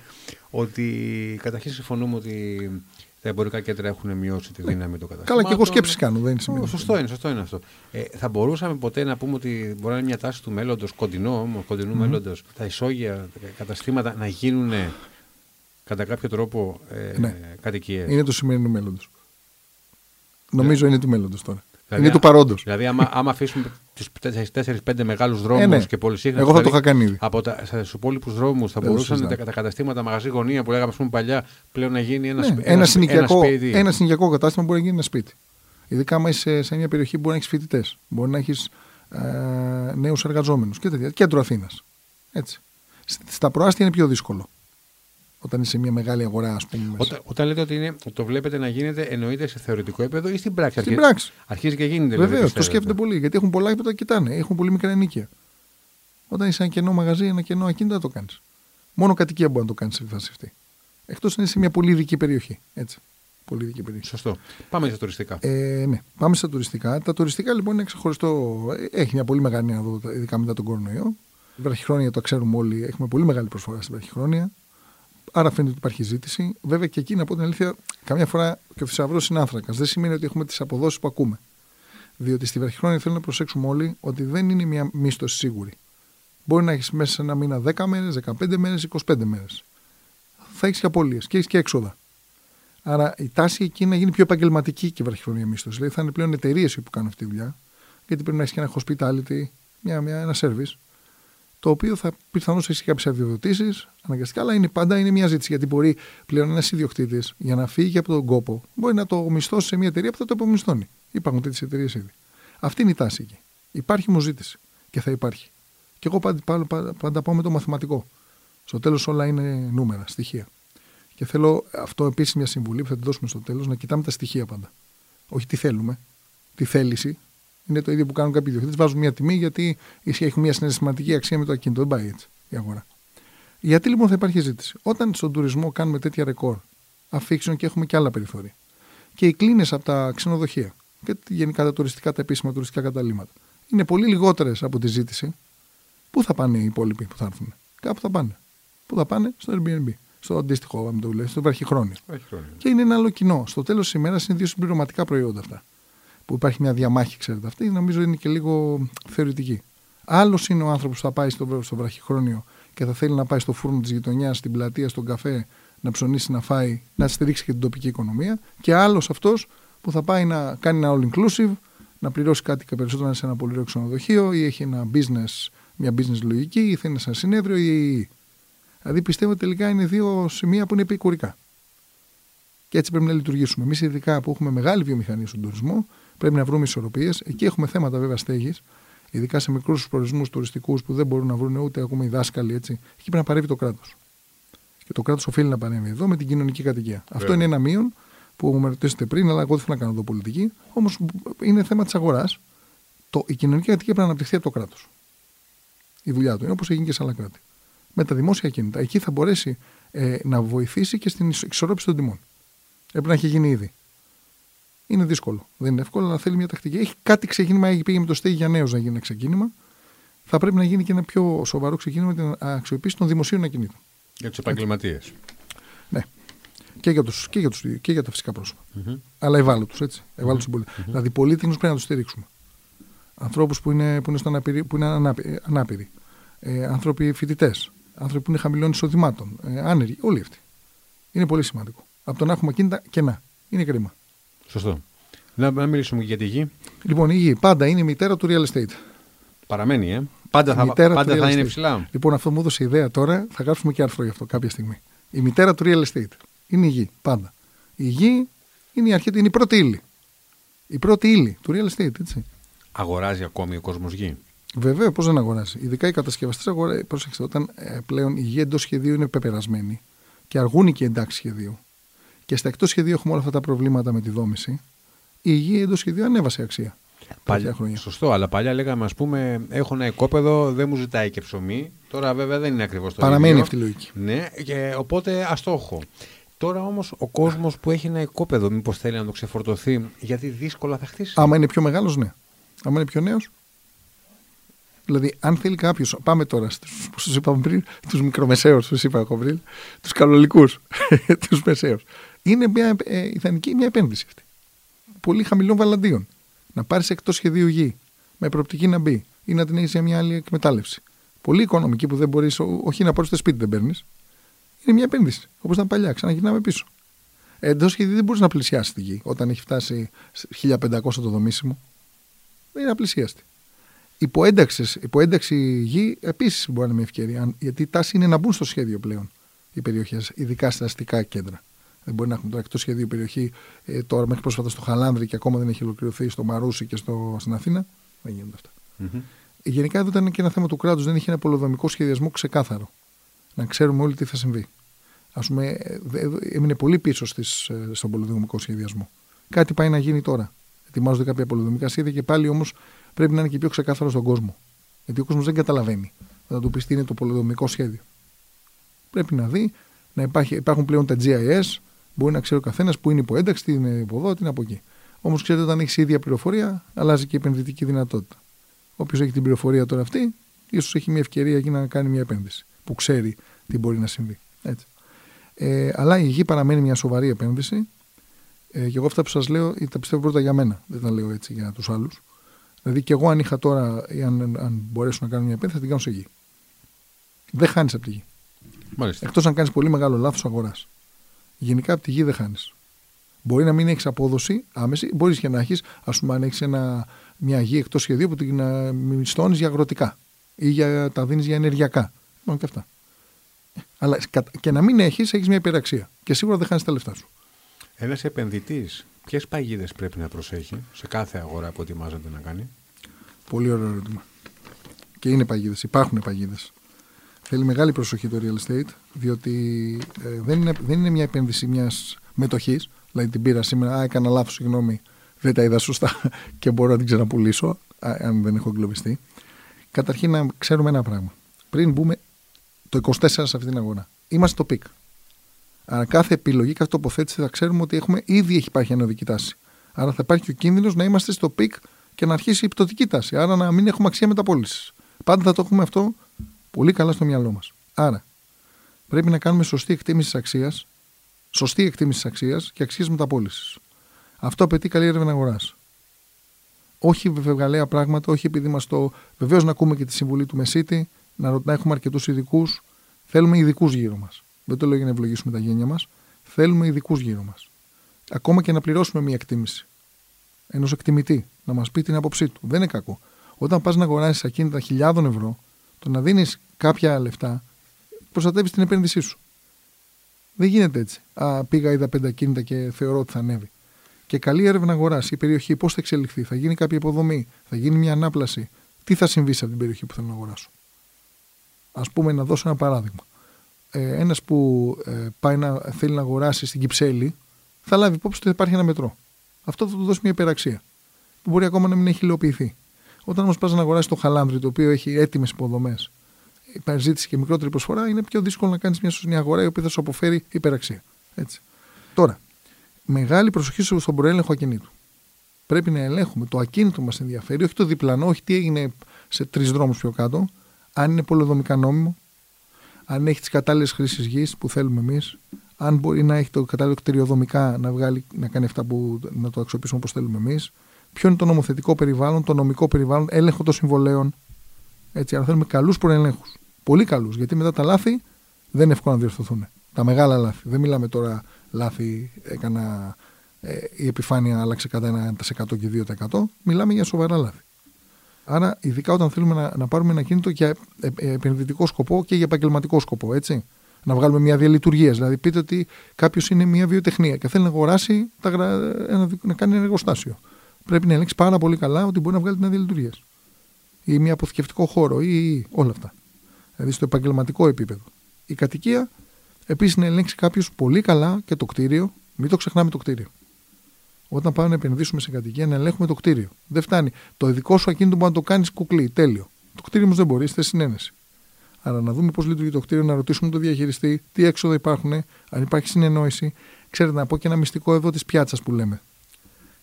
ότι καταρχήν συμφωνούμε ότι τα εμπορικά κέντρα έχουν μειώσει τη δύναμη ναι. των καταστημάτων. Καλά, και εγώ σκέψεις κάνω, δεν είναι σημαντικό. Σωστό είναι, σωστό είναι αυτό. Ε, θα μπορούσαμε ποτέ να πούμε ότι μπορεί να είναι μια τάση του μέλλοντος, κοντινό, κοντινού mm-hmm. μέλλοντος, τα ισόγεια, τα καταστήματα να γίνουν κατά κάποιο τρόπο ε, ναι. κατοικίες. Είναι το σημερινό μέλλοντος. Ναι. Νομίζω είναι του μέλλοντος τώρα. Δηλαδή, είναι του παρόντος. Δηλαδή, άμα, άμα αφήσουμε τους τέσσερις πέντε μεγάλους δρόμους ε, ναι. και πολυσύχνες. Εγώ θα το είχα κάνει ήδη. Από τους υπόλοιπους δρόμους θα δεν μπορούσαν τα, τα καταστήματα, μαγαζί γωνία που λέγαμε παλιά, πλέον να γίνει ένα, ναι, σπίτι, ένα, συνοικιακό, ένα σπίτι. Ένα συνοικιακό κατάστημα μπορεί να γίνει ένα σπίτι. Ειδικά άμα είσαι σε μια περιοχή που μπορεί να έχεις φοιτητές, μπορεί να έχεις νέους εργαζόμενους και τέτοια. Κέντρο Αθήνας. Στα προάστια είναι πιο δύσκολο. Όταν είσαι μια μεγάλη αγορά, ας πούμε. Όταν, όταν λέτε ότι είναι, το βλέπετε να γίνεται, εννοείται σε θεωρητικό επίπεδο ή στην πράξη. Στην αρχίζει, πράξη. Αρχίζει και γίνεται. Βεβαίως, το σκέφτονται πολύ. Γιατί έχουν πολλά επίπεδα και κοιτάνε. Έχουν πολύ μικρά ενίκεια. Όταν είσαι ένα κενό μαγαζί, ένα κενό ακίνητα, το κάνει. Μόνο κατοικία μπορεί να το κάνει σε φάση αυτή. Εκτός αν είσαι μια πολύ ειδική περιοχή. Έτσι. Πολύ ειδική περιοχή. Σωστό. Πάμε στα τουριστικά. Ε, ναι, πάμε στα τουριστικά. Τα τουριστικά λοιπόν είναι ξεχωριστό. Έχει μια πολύ μεγάλη αναδό, ειδικά μετά τον κορονοϊό. Βραχυχρόνια το ξέρουμε όλοι. Έχουμε πολύ μεγάλη προσφορά στην βραχυχρόνια. Άρα φαίνεται ότι υπάρχει ζήτηση. Βέβαια και εκεί, να πω την αλήθεια, καμιά φορά και ο θησαυρός είναι άνθρακας. Δεν σημαίνει ότι έχουμε τις αποδόσεις που ακούμε. Διότι στη βραχυχρόνια θέλω να προσέξουμε όλοι ότι δεν είναι μια μίσθωση σίγουρη. Μπορεί να έχεις μέσα σε ένα μήνα δέκα μέρες, δεκαπέντε μέρες, είκοσι πέντε μέρες. Θα έχεις και απώλειες και έχεις και έξοδα. Άρα η τάση εκεί είναι να γίνει πιο επαγγελματική και η βραχυχρόνια μίσθωση. Δηλαδή θα είναι πλέον εταιρείες που κάνουν αυτή τη δουλειά, γιατί πρέπει να έχεις και ένα hospitality, μια, μια, ένα service. Το οποίο θα πιθανώς έχει κάποιες αδειοδοτήσεις αναγκαστικά, αλλά είναι, πάντα είναι μια ζήτηση. Γιατί μπορεί πλέον ένας ιδιοκτήτης για να φύγει από τον κόπο, μπορεί να το μισθώσει σε μια εταιρεία που θα το απομισθώνει. Υπάρχουν τέτοιες εταιρείες ήδη. Αυτή είναι η τάση εκεί. Υπάρχει όμως ζήτηση και θα υπάρχει. Και εγώ πάντα, πάντα, πάντα πάω με το μαθηματικό. Στο τέλος όλα είναι νούμερα, στοιχεία. Και θέλω αυτό επίσης μια συμβουλή που θα τη δώσουμε στο τέλος, να κοιτάμε τα στοιχεία πάντα. Όχι τι θέλουμε, τη θέληση. Είναι το ίδιο που κάνουν κάποιοι ιδιοκτήτες. Βάζουν μια τιμή γιατί έχουν μια συναισθηματική αξία με το ακίνητο. Δεν πάει έτσι η αγορά. Γιατί λοιπόν θα υπάρχει ζήτηση. Όταν στον τουρισμό κάνουμε τέτοια ρεκόρ αφήξεων και έχουμε και άλλα περιθώρια. Και οι κλίνες από τα ξενοδοχεία και γενικά τα τουριστικά, τα επίσημα τουριστικά καταλήμματα είναι πολύ λιγότερες από τη ζήτηση. Πού θα πάνε οι υπόλοιποι που θα έρθουν. Κάπου θα πάνε. Πού θα πάνε, στο Airbnb. Στο αντίστοιχο, αν το λέει, στο βραχυχρόνιο. Και είναι ένα άλλο κοινό. Στο τέλος της ημέρας είναι δύο συμπληρωματικά προϊόντα αυτά. Που υπάρχει μια διαμάχη, ξέρετε, αυτή νομίζω είναι και λίγο θεωρητική. Άλλος είναι ο άνθρωπος που θα πάει στο, στο βραχυχρόνιο και θα θέλει να πάει στο φούρνο της γειτονιάς, στην πλατεία, στον καφέ, να ψωνίσει, να φάει, να στηρίξει και την τοπική οικονομία. Και άλλος αυτός που θα πάει να κάνει ένα all inclusive, να πληρώσει κάτι και περισσότερο σε ένα πολύ ωραίο ξενοδοχείο ή έχει ένα business, μια business λογική ή θέλει ένα συνέδριο. Ή... Δηλαδή πιστεύω τελικά είναι δύο σημεία που είναι επικουρικά. Και έτσι πρέπει να λειτουργήσουμε. Εμείς, ειδικά που έχουμε μεγάλη βιομηχανία στον τουρισμό, πρέπει να βρούμε ισορροπίες. Εκεί έχουμε θέματα βέβαια στέγης, ειδικά σε μικρούς προορισμούς τουριστικούς που δεν μπορούν να βρουν ούτε ακόμα οι δάσκαλοι. Έτσι. Εκεί πρέπει να παρέμβει το κράτος. Και το κράτος οφείλει να παρέμβει εδώ με την κοινωνική κατοικία. Yeah. Αυτό είναι ένα μείον που με ρωτήσατε πριν, αλλά εγώ δεν θέλω να κάνω εδώ πολιτική. Όμως είναι θέμα της αγοράς. Η κοινωνική κατοικία πρέπει να αναπτυχθεί από το κράτος. Η δουλειά του είναι όπως έγινε και σε άλλα κράτη. Με τα δημόσια κίνητα. Εκεί θα μπορέσει ε, να βοηθήσει και στην ισορρόπηση των τιμών. Πρέπει να έχει γίνει ήδη. Είναι δύσκολο. Δεν είναι εύκολο, αλλά θέλει μια τακτική. Έχει κάτι ξεκίνημα, πήγε με το ΣΤΕ για νέους να γίνει ένα ξεκίνημα. Θα πρέπει να γίνει και ένα πιο σοβαρό ξεκίνημα με την αξιοποίηση των δημοσίων ακινήτων. Για τους επαγγελματίες. Ναι. Και για, τους, και, για τους, και για τα φυσικά πρόσωπα. Mm-hmm. Αλλά ευάλωτους, έτσι. Ευάλωτους mm-hmm. συμπολίτες. Mm-hmm. Δηλαδή, πολλοί θυγνούς πρέπει να τους στηρίξουμε. Ανθρώπους που είναι, που είναι, ανάπηροι, που είναι ανάπηροι, ανάπηροι. Ε, άνθρωποι φοιτητές. Άνθρωποι που είναι χαμηλών εισοδημάτων. Ε, άνεργοι. Όλοι αυτοί. Είναι πολύ σημαντικό. Από το να έχουμε κίνητα κενά. Είναι κρίμα. Σωστό. Να, να μιλήσουμε και για τη γη. Λοιπόν, η γη πάντα είναι η μητέρα του real estate. Παραμένει, ε. Πάντα θα, πάντα θα είναι ψηλά. Λοιπόν, αυτό μου έδωσε ιδέα τώρα. Θα γράψουμε και άρθρο γι' αυτό κάποια στιγμή. Η μητέρα του real estate είναι η γη. Πάντα. Η γη είναι η αρχή, είναι η πρώτη ύλη. Η πρώτη ύλη του real estate, έτσι. Αγοράζει ακόμη ο κόσμος γη. Βέβαια, πώς δεν αγοράζει. Ειδικά οι κατασκευαστές αγοράζουν. Πρόσεξε, όταν ε, πλέον η γη εντός σχεδίου είναι πεπερασμένη και αργούν και εντάξει σχεδίου. Και στα εκτός σχεδίου έχουμε όλα αυτά τα προβλήματα με τη δόμηση. Η γη εντός σχεδίου ανέβασε αξία. Παλιά χρόνια. Σωστό, αλλά παλιά λέγαμε, ας πούμε, έχω ένα οικόπεδο, δεν μου ζητάει και ψωμί. Τώρα βέβαια δεν είναι ακριβώς το παραμένει ίδιο. Αυτή η λογική. Ναι, και, οπότε ας το έχω. Τώρα όμως ο κόσμος που έχει ένα οικόπεδο, μήπως θέλει να το ξεφορτωθεί, γιατί δύσκολα θα χτίσει. Άμα είναι πιο μεγάλος, ναι. Άμα είναι πιο νέος. Δηλαδή, αν θέλει κάποιος. Πάμε τώρα στους, όπως τους είπαμε πριν, τους μικρομεσαίους, τους είπα ακόμα πριν, τους καλολικούς, τους μεσαίους. Είναι μια ε, ιδανική μια επένδυση αυτή. Πολύ χαμηλών βαλαντίων. Να πάρεις εκτός σχεδίου γη, με προοπτική να μπει ή να την έχεις για μια άλλη εκμετάλλευση. Πολύ οικονομική που δεν μπορείς, όχι να πάρεις στο σπίτι δεν παίρνεις. Είναι μια επένδυση. Όπως ήταν παλιά, ξαναγυρνάμε πίσω. Εντός σχεδίου δεν μπορείς να πλησιάσεις τη γη όταν έχει φτάσει χίλια πεντακόσια το δομήσιμο. Δεν είναι απλησίαστη. Υποένταξη, υποένταξη γη επίσης μπορεί να είναι μια ευκαιρία, γιατί η τάση είναι να μπουν στο σχέδιο πλέον οι περιοχές, ειδικά στα αστικά κέντρα. Δεν μπορεί να έχουμε τώρα εκτός σχεδίου περιοχή ε, τώρα μέχρι πρόσφατα στο Χαλάνδρη και ακόμα δεν έχει ολοκληρωθεί στο Μαρούσι και στο, στην Αθήνα. Δεν γίνονται αυτά. Mm-hmm. Γενικά εδώ ήταν και ένα θέμα του κράτους, δεν είχε ένα πολεοδομικό σχεδιασμό ξεκάθαρο. Να ξέρουμε όλοι τι θα συμβεί. Ας πούμε, έμεινε πολύ πίσω στις, στον πολεοδομικό σχεδιασμό. Κάτι πάει να γίνει τώρα. Ετοιμάζονται κάποια πολεοδομικά σχέδια και πάλι όμως πρέπει να είναι και πιο ξεκάθαρο στον κόσμο. Γιατί ο κόσμος δεν καταλαβαίνει. Θα του πει τι είναι το πολεοδομικό σχέδιο. Πρέπει να δει, να υπάρχει, υπάρχουν πλέον τα τζι άι ες. Μπορεί να ξέρει ο καθένας που είναι υποένταξη, τι είναι από εδώ, τι είναι από εκεί. Όμως ξέρετε, όταν έχεις η ίδια πληροφορία, αλλάζει και η επενδυτική δυνατότητα. Όποιος έχει την πληροφορία τώρα αυτή, ίσως έχει μια ευκαιρία εκεί να κάνει μια επένδυση που ξέρει τι μπορεί να συμβεί. Έτσι. Ε, αλλά η γη παραμένει μια σοβαρή επένδυση. Ε, και εγώ αυτά που σας λέω, τα πιστεύω πρώτα για μένα. Δεν τα λέω έτσι για τους άλλους. Δηλαδή, και εγώ αν είχα τώρα, ή αν, αν μπορέσω να κάνω μια επένδυση, θα την κάνω σε γη. Δεν χάνεις από τη γη. Εκτός αν κάνεις πολύ μεγάλο λάθος αγοράς. Γενικά από τη γη δεν χάνεις. Μπορεί να μην έχεις απόδοση άμεση, μπορείς και να έχεις, ας πούμε, αν έχεις ένα, μια γη εκτός σχεδίου που την μισθώνεις για αγροτικά ή για, τα δίνεις για ενεργειακά. Μόνο και αυτά. Αλλά και να μην έχεις, έχεις μια υπεραξία. Και σίγουρα δεν χάνεις τα λεφτά σου. Ένας επενδυτής, ποιες παγίδες πρέπει να προσέχει σε κάθε αγορά που ετοιμάζεται να κάνει? Πολύ ωραίο ερώτημα. Και είναι παγίδες, υπάρχουν παγίδες. Θέλει μεγάλη προσοχή το real estate, διότι ε, δεν, είναι, δεν είναι μια επένδυση μιας μετοχής. Δηλαδή την πήρα σήμερα, α, έκανα λάθος, συγγνώμη, δεν τα είδα σωστά και μπορώ να την ξαναπουλήσω, α, αν δεν έχω εγκλωβιστεί. Καταρχήν να ξέρουμε ένα πράγμα. Πριν μπούμε το είκοσι τέσσερα σε αυτήν την αγορά, είμαστε το peak. Άρα κάθε επιλογή, κάθε τοποθέτηση θα ξέρουμε ότι έχουμε, ήδη έχει υπάρχει ανωδική τάση. Άρα θα υπάρχει και ο κίνδυνος να είμαστε στο peak και να αρχίσει η πτωτική τάση. Άρα να μην έχουμε αξία μεταπώλησης. Πάντα θα το έχουμε αυτό πολύ καλά στο μυαλό μας. Άρα, πρέπει να κάνουμε σωστή εκτίμηση της αξίας, σωστή εκτίμηση της αξίας και αξίες μεταπώλησης. Αυτό απαιτεί καλή έρευνα αγοράς. Όχι βεβαιγαλαία πράγματα, όχι επειδή μας το. Βεβαίως να ακούμε και τη συμβουλή του Μεσίτη, να, να έχουμε αρκετούς ειδικούς. Θέλουμε ειδικούς γύρω μας. Δεν το λέω για να ευλογήσουμε τα γένια μας. Θέλουμε ειδικούς γύρω μας. Ακόμα και να πληρώσουμε μια εκτίμηση ενός εκτιμητή, να μας πει την άποψή του. Δεν είναι κακό. Όταν πας να αγοράσεις ακίνητα χιλιάδων ευρώ. Το να δίνεις κάποια λεφτά, προστατεύεις την επένδυσή σου. Δεν γίνεται έτσι. Α, πήγα, είδα πέντε ακίνητα και θεωρώ ότι θα ανέβει. Και καλή έρευνα αγοράς, η περιοχή πώς θα εξελιχθεί, θα γίνει κάποια υποδομή, θα γίνει μια ανάπλαση. Τι θα συμβεί σε αυτή την περιοχή που θέλω να αγοράσω. Ας πούμε, να δώσω ένα παράδειγμα. Ε, ένας που ε, πάει να, θέλει να αγοράσει στην Κυψέλη, θα λάβει υπόψη ότι υπάρχει ένα μετρό. Αυτό θα του δώσει μια υπεραξία. Που μπορεί ακόμα να μην έχει υλοποιηθεί. Όταν όμως πας να αγοράσεις το Χαλάνδρι, το οποίο έχει έτοιμες υποδομές, υπάρχει ζήτηση και μικρότερη προσφορά, είναι πιο δύσκολο να κάνεις μια σωστή αγορά η οποία θα σου αποφέρει υπεραξία. Έτσι. Τώρα, μεγάλη προσοχή στον προέλεγχο ακινήτου. Πρέπει να ελέγχουμε το ακίνητο που μας ενδιαφέρει, όχι το διπλανό, όχι τι έγινε σε τρεις δρόμους πιο κάτω, αν είναι πολεοδομικά νόμιμο, αν έχει τις κατάλληλες χρήσεις γης που θέλουμε εμείς, αν μπορεί να έχει το κατάλληλο κτηριοδομικά να, βγάλει, να κάνει αυτά που να το αξιοποιήσουμε όπως θέλουμε εμείς. Ποιο είναι το νομοθετικό περιβάλλον, το νομικό περιβάλλον, έλεγχο των συμβολέων. Έτσι, άρα θέλουμε καλούς προελέγχους. Πολύ καλούς, γιατί μετά τα λάθη δεν είναι εύκολο να διορθωθούν. Τα μεγάλα λάθη. Δεν μιλάμε τώρα λάθη, έκανα, ε, η επιφάνεια άλλαξε κατά ένα τοις εκατό και δύο τοις εκατό. Μιλάμε για σοβαρά λάθη. Άρα, ειδικά όταν θέλουμε να, να πάρουμε ένα κίνητο για επενδυτικό σκοπό και για επαγγελματικό σκοπό. Έτσι. Να βγάλουμε μια διαλειτουργία. Δηλαδή, πείτε ότι κάποιος είναι μια βιοτεχνία και θέλει να αγοράσει, τα, ένα, να κάνει ένα εργοστάσιο. Πρέπει να ελέγξει πάρα πολύ καλά ότι μπορεί να βγάλει την αδιαλειτουργία ή μια αποθηκευτικό χώρο ή όλα αυτά. Δηλαδή στο επαγγελματικό επίπεδο. Η κατοικία επίσης να ελέγξει κάποιος πολύ καλά και το κτίριο, μην το ξεχνάμε το κτίριο. όταν πάμε να επενδύσουμε σε κατοικία, να ελέγχουμε το κτίριο. Δεν φτάνει. Το δικό σου ακίνητο μπορεί να το κάνει κουκλί. Τέλειο. Το κτίριο όμως δεν μπορεί, θε συνένεση. Άρα να δούμε πώς λειτουργεί το κτίριο, να ρωτήσουμε τον διαχειριστή τι έξοδα υπάρχουν, αν υπάρχει συνεννόηση. Ξέρετε, να πω και ένα μυστικό εδώ της πιάτσας που λέμε.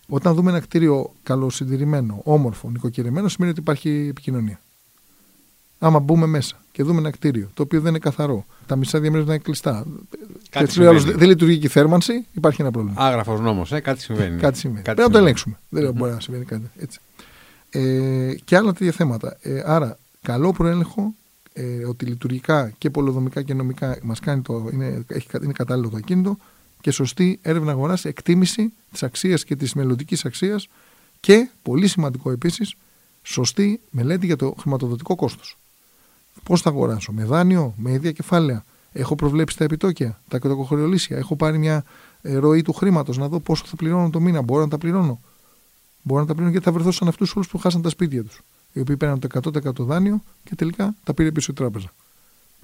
Όταν δούμε ένα κτίριο καλοσυντηρημένο, όμορφο, νοικοκυριμένο, σημαίνει ότι υπάρχει επικοινωνία. Άμα μπούμε μέσα και δούμε ένα κτίριο το οποίο δεν είναι καθαρό, τα μισά διαμέρισματα είναι κλειστά, δεν λειτουργεί και η θέρμανση, υπάρχει ένα πρόβλημα. Άγραφος νόμος, ε, κάτι συμβαίνει. Κάτι συμβαίνει. Κάτι Πρέπει συμβαίνει. να το ελέγξουμε. Mm-hmm. Δεν λέω, μπορεί να συμβαίνει κάτι. Έτσι. Ε, και άλλα τέτοια θέματα. Ε, άρα, καλό προέλεγχο. Ότι λειτουργικά και πολεοδομικά και νομικά μας κάνει το, είναι, έχει, είναι κατάλληλο το ακίνητο, και σωστή έρευνα αγοράς, εκτίμηση της αξίας και της μελλοντικής αξίας, και πολύ σημαντικό επίσης, σωστή μελέτη για το χρηματοδοτικό κόστος. Πώς θα αγοράσω, με δάνειο, με ίδια κεφάλαια, έχω προβλέψει τα επιτόκια, τα κατοχωριολύσια, έχω πάρει μια ροή του χρήματος να δω πόσο θα πληρώνω το μήνα, μπορώ να τα πληρώνω. Μπορώ να τα πληρώνω, γιατί θα βρεθώ σαν αυτούς όλους που χάσαν τα σπίτια τους. Οι οποίοι παίρναν το εκατό τοις εκατό δάνειο και τελικά τα πήρε πίσω η τράπεζα.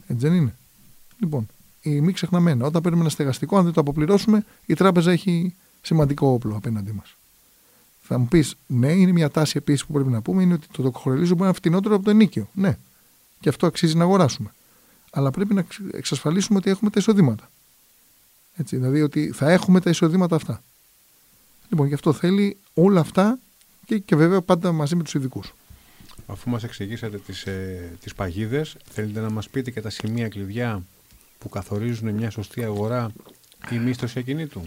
Έτσι δεν είναι. Λοιπόν, μην ξεχνάμε, όταν παίρνουμε ένα στεγαστικό, αν δεν το αποπληρώσουμε, η τράπεζα έχει σημαντικό όπλο απέναντί μας. Θα μου πεις, ναι, είναι μια τάση επίσης που πρέπει να πούμε, είναι ότι το τοκοχρελίζο μπορεί να είναι φτηνότερο από το ενίκιο. Ναι, και αυτό αξίζει να αγοράσουμε. Αλλά πρέπει να εξασφαλίσουμε ότι έχουμε τα εισοδήματα. Έτσι, δηλαδή ότι θα έχουμε τα εισοδήματα αυτά. Λοιπόν, γι' αυτό θέλει όλα αυτά και, και βέβαια πάντα μαζί με τους ειδικούς. Αφού μας εξηγήσατε τις, ε, τις παγίδες, θέλετε να μας πείτε και τα σημεία κλειδιά που καθορίζουν μια σωστή αγορά ή μίσθωση ακινήτου.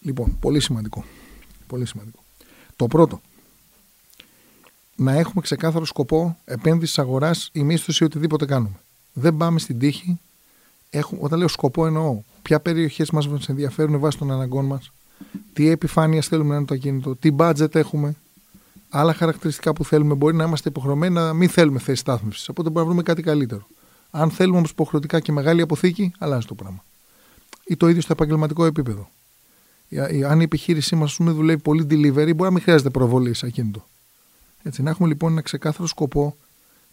Λοιπόν, πολύ σημαντικό. πολύ σημαντικό. Το πρώτο, να έχουμε ξεκάθαρο σκοπό επένδυσης αγοράς ή μίσθωση οτιδήποτε κάνουμε. Δεν πάμε στην τύχη. Έχουμε, όταν λέω σκοπό εννοώ ποια περιοχές μας ενδιαφέρουν βάσει των αναγκών μας, τι επιφάνεια θέλουμε να είναι το ακίνητο, τι budget έχουμε. Άλλα χαρακτηριστικά που θέλουμε, μπορεί να είμαστε υποχρεωμένοι να μην θέλουμε θέση στάθμευσης. Οπότε μπορούμε να βρούμε κάτι καλύτερο. Αν θέλουμε όμως υποχρεωτικά και μεγάλη αποθήκη, αλλάζει το πράγμα. Ή το ίδιο στο επαγγελματικό επίπεδο. Αν η επιχείρησή μας δουλεύει πολύ delivery, μπορεί να μην χρειάζεται προβολή σε ακίνητο. Έτσι, να έχουμε λοιπόν ένα ξεκάθαρο σκοπό,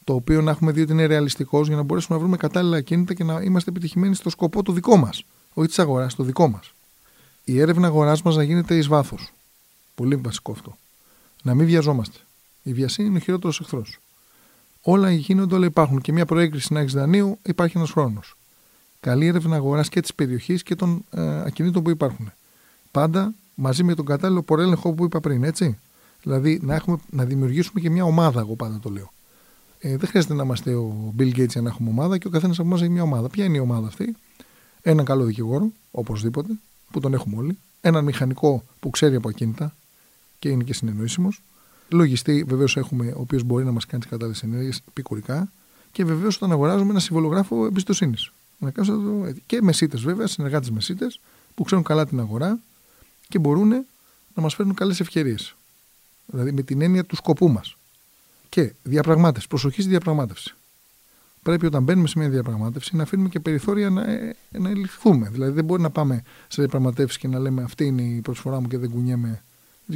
το οποίο να έχουμε δει ότι είναι ρεαλιστικός, για να μπορέσουμε να βρούμε κατάλληλα ακίνητα και να είμαστε επιτυχημένοι στο σκοπό το δικό μας. Όχι της αγοράς, το δικό μας. Η έρευνα αγοράς μας να γίνεται εις βάθος. Πολύ βασικό αυτό. Να μην βιαζόμαστε. Η βιασύνη είναι ο χειρότερος εχθρός. Όλα γίνονται, όλα υπάρχουν. Και μια προέγκριση να έχεις δανείου, υπάρχει ένας χρόνος. Καλή έρευνα αγοράς και της περιοχής και των ε, ακινήτων που υπάρχουν. Πάντα μαζί με τον κατάλληλο προέλεγχο που είπα πριν, έτσι. Δηλαδή να, έχουμε, να δημιουργήσουμε και μια ομάδα, εγώ πάντα το λέω. Ε, δεν χρειάζεται να είμαστε ο Bill Gates για να έχουμε ομάδα, και ο καθένας από εμάς έχει μια ομάδα. Ποια είναι η ομάδα αυτή? Έναν καλό δικηγόρο, οπωσδήποτε, που τον έχουμε όλοι. Έναν μηχανικό που ξέρει από ακίνητα και είναι και συνεννοήσιμος. Λογιστή, βεβαίως, έχουμε, ο οποίος μπορεί να μας κάνει τις κατάλληλες ενέργειες επικουρικά. Και βεβαίως, όταν αγοράζουμε, ένα συμβολογράφο εμπιστοσύνης. Και μεσίτες, βέβαια, συνεργάτες μεσίτες που ξέρουν καλά την αγορά και μπορούν να μας φέρνουν καλές ευκαιρίες. Δηλαδή, με την έννοια του σκοπού μας. Και διαπραγμάτευση. Προσοχή στη διαπραγμάτευση. Πρέπει όταν μπαίνουμε σε μια διαπραγμάτευση να αφήνουμε και περιθώρια να, να ελιχθούμε. Δηλαδή, δεν μπορεί να πάμε σε διαπραγματεύσεις και να λέμε αυτή είναι η προσφορά μου και δεν κουνιέμαι.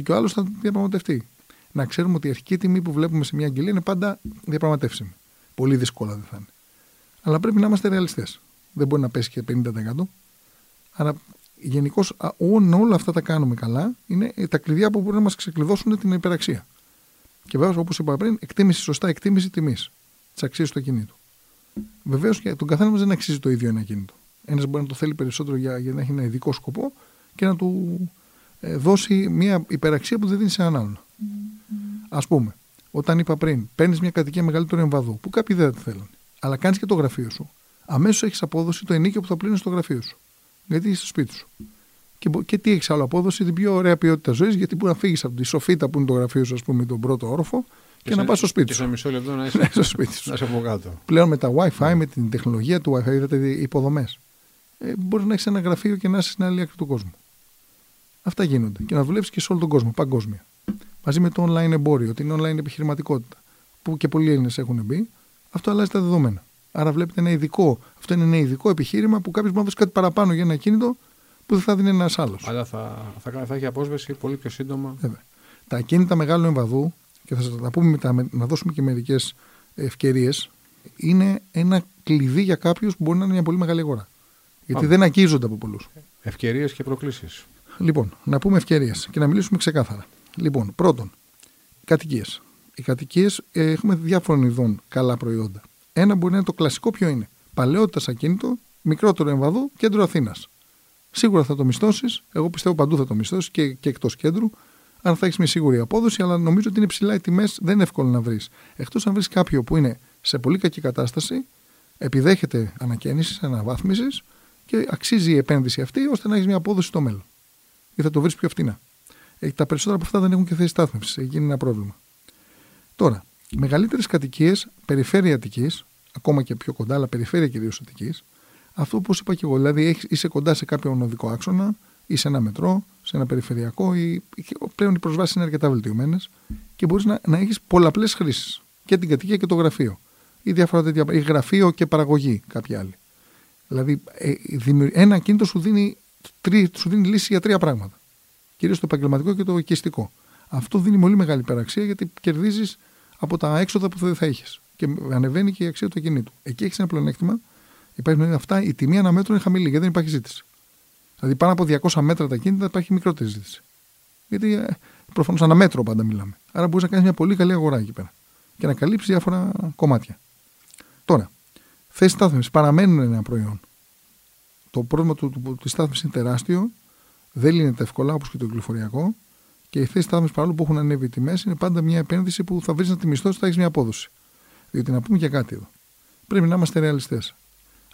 Και ο άλλος θα διαπραγματευτεί. Να ξέρουμε ότι η αρχική τιμή που βλέπουμε σε μια αγγελία είναι πάντα διαπραγματεύσιμη. Πολύ δύσκολα δεν θα είναι. Αλλά πρέπει να είμαστε ρεαλιστές. Δεν μπορεί να πέσει και πενήντα τοις εκατό. Άρα γενικώς, αν όλα αυτά τα κάνουμε καλά, είναι τα κλειδιά που μπορούν να μας ξεκλειδώσουν την υπεραξία. Και βέβαια, όπως είπα πριν, εκτίμηση σωστά, εκτίμηση τιμής της αξίας του ακινήτου. Βεβαίως, για τον καθένα μας δεν αξίζει το ίδιο ένα ακίνητο. Ένας μπορεί να το θέλει περισσότερο για, για να έχει ένα ειδικό σκοπό και να του δώσει μια υπεραξία που δεν δίνει σε έναν άλλον. Mm. Ας πούμε, όταν είπα πριν, παίρνεις μια κατοικία μεγαλύτερου εμβαδού, που κάποιοι δεν τη θέλουν, αλλά κάνεις και το γραφείο σου. Αμέσως έχεις απόδοση το ενίκιο που θα πλύνεις στο γραφείο σου. Γιατί είσαι στο σπίτι σου. Και, και τι έχεις άλλο απόδοση? Την πιο ωραία ποιότητα ζωής, γιατί μπορεί να φύγεις από τη σοφίτα που είναι το γραφείο σου, ας πούμε, τον πρώτο όροφο, και, και να πας στο σπίτι και σου. Και σε μισό λεπτό να είσαι στο σπίτι σου. Να είσαι από κάτω. Πλέον με τα Wi-Fi, με την τεχνολογία του Wi-Fi, είδατε υποδομές. Ε, μπορεί να έχεις ένα γραφείο και να είσαι στην άλλη άκρη του κόσμου. Αυτά γίνονται. Και να δουλεύεις και σε όλο τον κόσμο, παγκόσμια. Μαζί με το online εμπόριο, την online επιχειρηματικότητα, που και πολλοί Έλληνες έχουν μπει, αυτό αλλάζει τα δεδομένα. Άρα βλέπετε ένα ειδικό, αυτό είναι ένα ειδικό επιχείρημα που κάποιος μπορεί να δώσει κάτι παραπάνω για ένα ακίνητο που δεν θα δίνει ένας άλλος. Αλλά θα, θα, θα έχει απόσβεση πολύ πιο σύντομα. Βέβαια. Τα ακίνητα μεγάλου εμβαδού, και θα σας τα πούμε μετά, να δώσουμε και μερικές ευκαιρίες, είναι ένα κλειδί για κάποιους που μπορεί να είναι μια πολύ μεγάλη αγορά. Γιατί Πάμε. δεν αγγίζονται από πολλούς. Ευκαιρίες και προκλήσεις. Λοιπόν, να πούμε ευκαιρίες και να μιλήσουμε ξεκάθαρα. Λοιπόν, πρώτον, κατοικίες. Οι κατοικίες ε, έχουμε διάφορων ειδών καλά προϊόντα. Ένα μπορεί να είναι το κλασικό, ποιο είναι. Παλαιότητα σε ακίνητο, μικρότερο εμβαδό, κέντρο Αθήνας. Σίγουρα θα το μισθώσεις. Εγώ πιστεύω παντού θα το μισθώσεις και, και εκτός κέντρου. Αν θα έχεις μια σίγουρη απόδοση, αλλά νομίζω ότι είναι ψηλά οι τιμές, δεν είναι εύκολο να βρεις. Εκτός αν βρεις κάποιο που είναι σε πολύ κακή κατάσταση, επιδέχεται ανακαίνησης, αναβάθμισης και αξίζει η επένδυση αυτή ώστε να έχεις μια απόδοση στο μέλλον. Ή θα το βρεις πιο φτηνά. Ε, τα περισσότερα από αυτά δεν έχουν και θέση στάθμευσης. Εκεί είναι ένα πρόβλημα. Τώρα, μεγαλύτερες κατοικίες, περιφέρεια Αττικής, ακόμα και πιο κοντά, αλλά περιφέρεια κυρίως Αττικής, αυτό όπως είπα και εγώ, δηλαδή έχεις, είσαι κοντά σε κάποιον οδικό άξονα ή σε ένα μετρό, σε ένα περιφερειακό, ή, πλέον οι προσβάσεις είναι αρκετά βελτιωμένες και μπορείς να, να έχεις πολλαπλές χρήσεις και την κατοικία και το γραφείο ή διάφορα τέτοια, ή γραφείο και παραγωγή κάποιοι άλλοι. Δηλαδή ε, ένα ακίνητο σου δίνει, τρι, σου δίνει λύση για τρία πράγματα, κυρίως το επαγγελματικό και το οικιστικό. Αυτό δίνει πολύ μεγάλη υπεραξία γιατί κερδίζεις από τα έξοδα που δεν θα έχεις και ανεβαίνει και η αξία του ακινήτου. Εκεί έχεις ένα πλεονέκτημα. Υπάρχει με αυτά, η τιμή ανά μέτρο είναι χαμηλή γιατί δεν υπάρχει ζήτηση. Δηλαδή πάνω από διακόσια μέτρα τα ακίνητα υπάρχει μικρότερη ζήτηση. Γιατί προφανώς ανά μέτρο πάντα μιλάμε. Άρα μπορείς να κάνεις μια πολύ καλή αγορά εκεί πέρα και να καλύψεις διάφορα κομμάτια. Τώρα, θέσεις στάθμευσης παραμένουν ένα προϊόν. Το πρόβλημα του, του, της στάθμευσης είναι τεράστιο, δεν λύνεται εύκολα όπως και το κυκλοφοριακό και οι θέσεις στάθμευσης παρόλο που έχουν ανέβει οι τιμές είναι πάντα μια επένδυση που θα βρεις να τη μισθώσεις, θα έχεις μια απόδοση. Διότι να πούμε και κάτι εδώ. Πρέπει να είμαστε ρεαλιστές.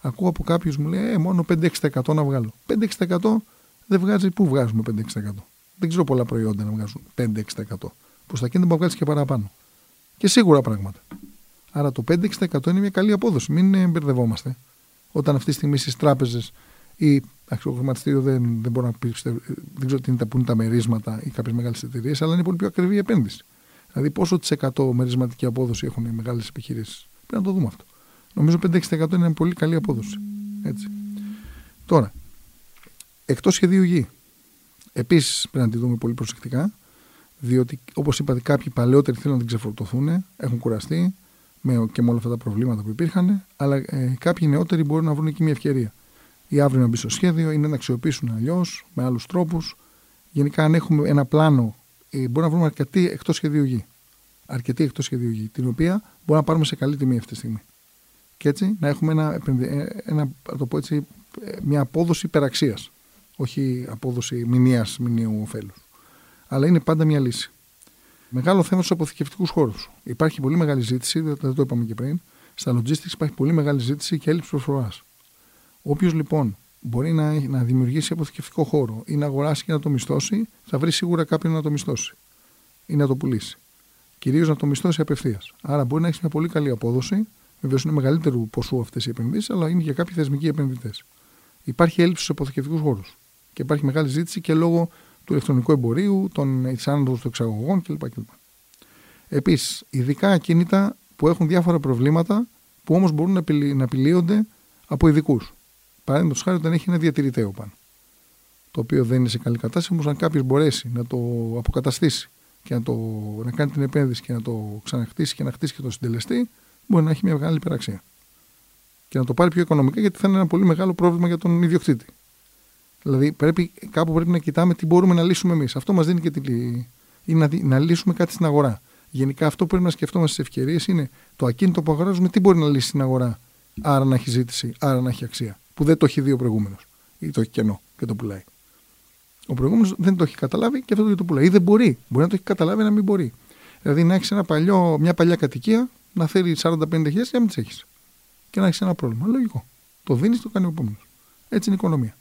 Ακούω από κάποιους μου λέει: Ε, μόνο πέντε με έξι τοις εκατό να βγάλω. πέντε με έξι τοις εκατό δεν βγάζει. Πού βγάζουμε πέντε με έξι τοις εκατό? Δεν ξέρω πολλά προϊόντα να βγάζουν πέντε με έξι τοις εκατό. Προς τα κίνητα που βγάζει και παραπάνω. Και σίγουρα πράγματα. Άρα το πέντε με έξι τοις εκατό είναι μια καλή απόδοση. Μην μπερδευόμαστε. Όταν αυτή τη στιγμή στις τράπεζες ή αξιοκριματιστήριο δεν, δεν μπορώ να πιστεύω, δεν ξέρω τι είναι τα, που είναι τα μερίσματα ή κάποιες μεγάλες εταιρείες, αλλά είναι πολύ πιο ακριβή η επένδυση. Δηλαδή, πόσο τη εκατό μερισματική απόδοση έχουν οι μεγάλες επιχειρήσεις. Πρέπει να το δούμε αυτό. Νομίζω πέντε με έξι τοις εκατό είναι πολύ καλή απόδοση. Έτσι. Τώρα, εκτός σχεδίου γη. Επίσης πρέπει να τη δούμε πολύ προσεκτικά, διότι όπως είπατε, κάποιοι παλαιότεροι θέλουν να την ξεφορτωθούν, έχουν κουραστεί με, και με όλα αυτά τα προβλήματα που υπήρχαν, αλλά ε, κάποιοι νεότεροι μπορούν να βρουν εκεί μια ευκαιρία. Ή αύριο να μπει στο σχέδιο, ή να την αξιοποιήσουν αλλιώς, με άλλους τρόπους. Γενικά, αν έχουμε ένα πλάνο, ε, μπορούμε να βρούμε αρκετή εκτός σχεδίου γη. Αρκετή εκτός σχεδίου γη, την οποία μπορούμε να πάρουμε σε καλή τιμή αυτή τη στιγμή. Και έτσι να έχουμε ένα, ένα, το πω έτσι, μια απόδοση υπεραξίας, όχι απόδοση μηνιαίας, μηνιαίου ωφέλους. Αλλά είναι πάντα μια λύση. Μεγάλο θέμα στους αποθηκευτικούς χώρους. Υπάρχει πολύ μεγάλη ζήτηση, δεν το είπαμε και πριν. Στα logistics υπάρχει πολύ μεγάλη ζήτηση και έλλειψη προσφοράς. Όποιος λοιπόν μπορεί να, να δημιουργήσει αποθηκευτικό χώρο ή να αγοράσει και να το μισθώσει, θα βρει σίγουρα κάποιον να το μισθώσει ή να το πουλήσει. Κυρίως να το μισθώσει απευθείας. Άρα μπορεί να έχει μια πολύ καλή απόδοση. Βεβαίως είναι μεγαλύτερου ποσού αυτές οι επενδύσεις, αλλά είναι για κάποιοι θεσμικοί επενδυτές. Υπάρχει έλλειψη στους αποθηκευτικούς χώρους. Και υπάρχει μεγάλη ζήτηση και λόγω του ηλεκτρονικού εμπορίου, της άνοδος των εξαγωγών κλπ. Επίσης, ειδικά ακίνητα που έχουν διάφορα προβλήματα, που όμως μπορούν να επιλύονται από ειδικούς. Παραδείγματος χάρη, όταν έχει ένα διατηρητέο πάνω, το οποίο δεν είναι σε καλή κατάσταση, όμως αν κάποιος μπορέσει να το αποκαταστήσει και να, το, να κάνει την επένδυση και να το ξαναχτίσει και να χτίσει και τον συντελεστή, μπορεί να έχει μια μεγάλη υπεραξία. Και να το πάρει πιο οικονομικά, γιατί θα είναι ένα πολύ μεγάλο πρόβλημα για τον ιδιοκτήτη. Δηλαδή, πρέπει, κάπου πρέπει να κοιτάμε τι μπορούμε να λύσουμε εμείς. Αυτό μας δίνει και τη, ή να, να λύσουμε κάτι στην αγορά. Γενικά, αυτό που πρέπει να σκεφτόμαστε στις ευκαιρίες είναι το ακίνητο που αγοράζουμε, τι μπορεί να λύσει στην αγορά. Άρα να έχει ζήτηση, άρα να έχει αξία. Που δεν το έχει δει ο προηγούμενος. Ή το έχει κενό και το πουλάει. Ο προηγούμενος δεν το έχει καταλάβει και αυτό το πουλάει. Ή δεν μπορεί. Μπορεί να το έχει καταλάβει, να μην μπορεί. Δηλαδή, να έχει μια παλιά κατοικία. Να θέλει σαράντα με πενήντα χιλιάδες και να μην τις έχεις. Και να έχεις ένα πρόβλημα. Λογικό. Το δίνεις, το κάνει ο επόμενος. Έτσι είναι η οικονομία.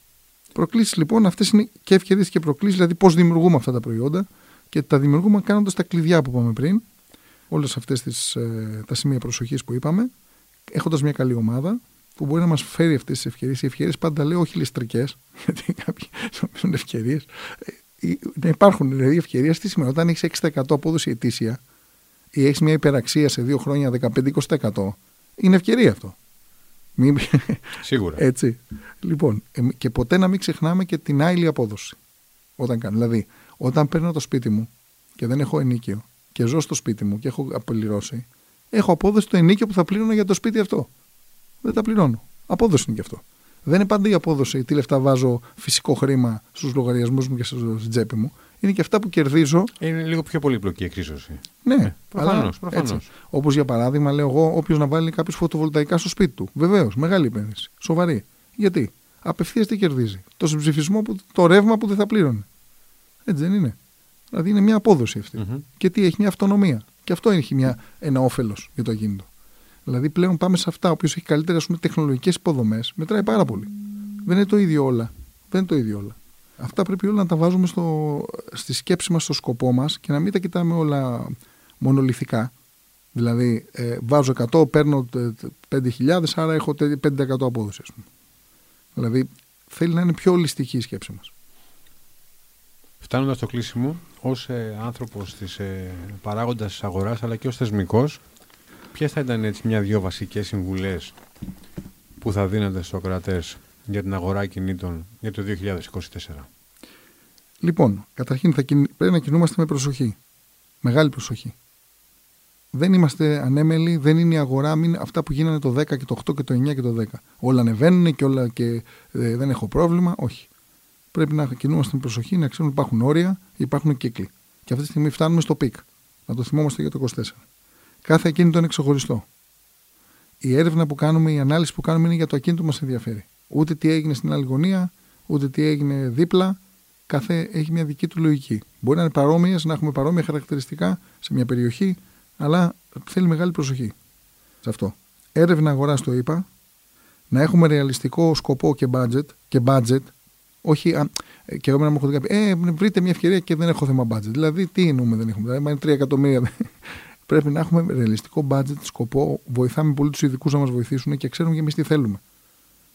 Προκλήσεις λοιπόν, αυτές είναι και ευκαιρίες και προκλήσεις, δηλαδή πώς δημιουργούμε αυτά τα προϊόντα και τα δημιουργούμε κάνοντας τα κλειδιά που είπαμε πριν, όλες αυτές τις, τα σημεία προσοχής που είπαμε, έχοντας μια καλή ομάδα που μπορεί να μας φέρει αυτές τις ευκαιρίες. Οι ευκαιρίες πάντα λέω όχι ληστρικές, γιατί κάποιοι νομίζουν ευκαιρίες. Να υπάρχουν δηλαδή ευκαιρίες τι σημαίνει, όταν έχεις έξι τοις εκατό απόδοση ετήσια. Ή έχεις μια υπεραξία σε δύο χρόνια δεκαπέντε με είκοσι τοις εκατό, είναι ευκαιρία αυτό. Σίγουρα. Έτσι. Λοιπόν, και ποτέ να μην ξεχνάμε και την άειλη απόδοση. Όταν κάνω. Δηλαδή, όταν παίρνω το σπίτι μου και δεν έχω ενίκιο και ζω στο σπίτι μου και έχω απολυρώσει, έχω απόδοση το ενίκιο που θα πλήρωνα για το σπίτι αυτό. Δεν τα πληρώνω. Απόδοση είναι και αυτό. δεν είναι πάντα η απόδοση, τι λεφτά βάζω φυσικό χρήμα στους λογαριασμούς μου και στην τσέπη μου. Είναι και αυτά που κερδίζω. Είναι λίγο πιο πολύπλοκη η εκρίζωση. Ναι, ε, προφανώς. προφανώς. Όπως για παράδειγμα, λέω εγώ, όποιος να βάλει κάποιος φωτοβολταϊκά στο σπίτι του. Βεβαίως, μεγάλη επένδυση. Σοβαρή. Γιατί απευθείας τι κερδίζει? Το συμψηφισμό, που, το ρεύμα που δεν θα πλήρωνε. Έτσι δεν είναι? Δηλαδή είναι μια απόδοση αυτή. Mm-hmm. Και τι έχει? Μια αυτονομία. Και αυτό έχει μια, ένα όφελος για το ακίνητο. Δηλαδή πλέον πάμε σε αυτά. Όποιος έχει καλύτερα, ας πούμε, τεχνολογικές υποδομές, μετράει πάρα πολύ. Δεν είναι το ίδιο όλα. Δεν είναι το ίδιο όλα. Αυτά πρέπει όλα να τα βάζουμε στο, στη σκέψη μας, στο σκοπό μας και να μην τα κοιτάμε όλα μονολυθικά. Δηλαδή, ε, βάζω εκατό, παίρνω πέντε χιλιάδες, άρα έχω πέντε τοις εκατό απόδοση, ας πούμε. Δηλαδή, θέλει να είναι πιο ολιστική η σκέψη μας. Φτάνοντας στο κλείσιμο, ως ε, άνθρωπος της ε, παράγοντας της αγοράς, αλλά και ως θεσμικός, ποιες θα ήταν έτσι μια-δυο βασικές συμβουλές που θα δίνατε στους ακροατές για την αγορά ακινήτων για το δύο χιλιάδες είκοσι τέσσερα? Λοιπόν, καταρχήν θα κιν... πρέπει να κινούμαστε με προσοχή. Μεγάλη προσοχή. Δεν είμαστε ανέμελοι, δεν είναι η αγορά, μην... αυτά που γίνανε το δέκα και το οκτώ και το εννιά και το δέκα. Όλα ανεβαίνουν και, όλα και ε, δεν έχω πρόβλημα. Όχι. Πρέπει να κινούμαστε με προσοχή, να ξέρουμε ότι υπάρχουν όρια, υπάρχουν κύκλοι. Και αυτή τη στιγμή φτάνουμε στο πικ. Να το θυμόμαστε για το είκοσι τέσσερα. Κάθε ακίνητο είναι ξεχωριστό. Η έρευνα που κάνουμε, η ανάλυση που κάνουμε είναι για το ακίνητο που μας ενδιαφέρει. Ούτε τι έγινε στην άλλη γωνία, ούτε τι έγινε δίπλα. Κάθε έχει μια δική του λογική. Μπορεί να είναι παρόμοιες, να έχουμε παρόμοια χαρακτηριστικά σε μια περιοχή, αλλά θέλει μεγάλη προσοχή σε αυτό. Έρευνα αγοράς, το είπα. Να έχουμε ρεαλιστικό σκοπό και budget. Και budget. Όχι, α, και εγώ να μου έχω δει κάποιοι, ε, βρείτε μια ευκαιρία και δεν έχω θέμα budget. Δηλαδή, τι εννοούμε δεν έχουμε? Δηλαδή, είναι τρία εκατομμύρια. Πρέπει να έχουμε ρεαλιστικό budget, σκοπό. Βοηθάμε πολύ τους ειδικούς να μας βοηθήσουν και ξέρουμε και εμείς τι θέλουμε.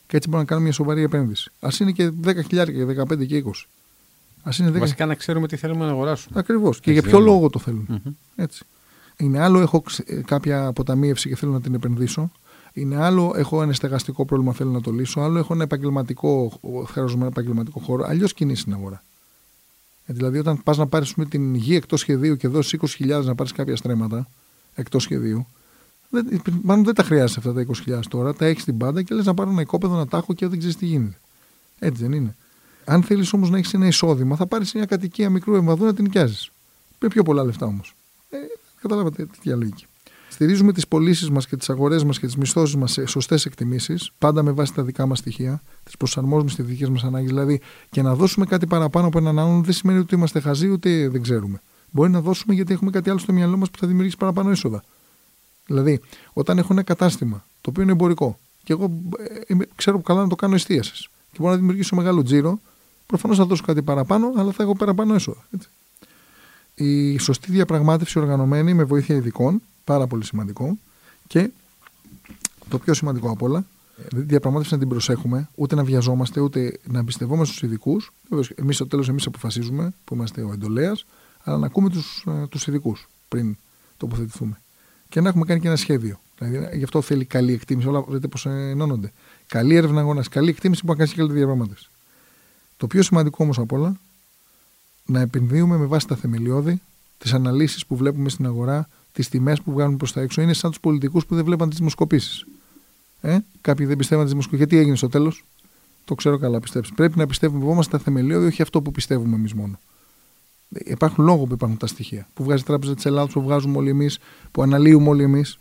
Και έτσι μπορούμε να κάνουμε μια σοβαρή επένδυση. Ας είναι και δέκα χιλιάδες, δεκαπέντε και είκοσι. Ας είναι δέκα... Βασικά να ξέρουμε τι θέλουμε να αγοράσουμε. Ακριβώς. Και για ποιο είναι. Λόγο το θέλουμε. Mm-hmm. Έτσι. Είναι άλλο, έχω κάποια αποταμίευση και θέλω να την επενδύσω. Είναι άλλο, έχω ένα στεγαστικό πρόβλημα, θέλω να το λύσω. Άλλο, έχω ένα επαγγελματικό, χρειάζομαι ένα επαγγελματικό χώρο. Αλλιώς κινείς στην αγορά. Δηλαδή, όταν πας να πάρεις την γη εκτός σχεδίου και δώσεις είκοσι χιλιάδες να πάρεις κάποια στρέμματα εκτός σχεδίου. Δεν, μάλλον δεν τα χρειάζεσαι αυτά τα είκοσι χιλιάδες τώρα, τα έχεις στην πάντα και λες να πάρω ένα οικόπεδο να τα έχω και δεν ξέρεις τι γίνεται. Έτσι δεν είναι? Αν θέλεις όμως να έχεις ένα εισόδημα, θα πάρεις μια κατοικία μικρού εμβαδού να την νοικιάζεις. Με πιο πολλά λεφτά όμως. Ε, καταλάβατε τι διαλογική. Στηρίζουμε τις πωλήσεις μας και τις αγορές μας και τις μισθώσεις μας σε σωστές εκτιμήσεις, πάντα με βάση τα δικά μας στοιχεία, τις προσαρμόζουμε στις δικές μας ανάγκες. Δηλαδή, και να δώσουμε κάτι παραπάνω από έναν άλλον δεν σημαίνει ότι είμαστε χαζοί ούτε δεν ξέρουμε. Μπορεί να δώσουμε γιατί έχουμε κάτι άλλο στο μυαλό μας που θα δημιουργήσει παραπάνω έσοδα. Δηλαδή, όταν έχω ένα κατάστημα το οποίο είναι εμπορικό και εγώ ε, ε, ξέρω καλά να το κάνω εστίασης και μπορώ να δημιουργήσω μεγάλο τζίρο, προφανώς θα δώσω κάτι παραπάνω, αλλά θα έχω παραπάνω έσοδα. Έτσι. Η σωστή διαπραγμάτευση οργανωμένη με βοήθεια ειδικών, πάρα πολύ σημαντικό. Και το πιο σημαντικό απ' όλα, δηλαδή διαπραγμάτευση να την προσέχουμε, ούτε να βιαζόμαστε, ούτε να εμπιστευόμαστε στους ειδικούς. Εμείς στο τέλος εμείς αποφασίζουμε που είμαστε ο εντολέας, αλλά να ακούμε τους ειδικούς πριν τοποθετηθούμε. Και να έχουμε κάνει και ένα σχέδιο. Δηλαδή, γι' αυτό θέλει καλή εκτίμηση. Όλα βλέπετε πώς ενώνονται. Καλή έρευνα αγοράς, καλή εκτίμηση που να κάνει και καλή διαπραγμάτευση. Το πιο σημαντικό όμως απ' όλα, να επενδύουμε με βάση τα θεμελιώδη, τις αναλύσεις που βλέπουμε στην αγορά, τις τιμές που βγάλουμε προς τα έξω. Είναι σαν τους πολιτικούς που δεν βλέπαν τις δημοσκοπήσεις. Ε? Κάποιοι δεν πιστεύαν τις δημοσκοπήσεις. Γιατί έγινε στο τέλος? Το ξέρω καλά, πιστέψτε. Πρέπει να πιστεύουμε τα θεμελιώδη, όχι αυτό που πιστεύουμε εμείς μόνο. Υπάρχουν λόγο που υπάρχουν τα στοιχεία που βγάζει η Τράπεζα της Ελλάδος, που βγάζουμε όλοι εμείς, που αναλύουμε όλοι εμείς,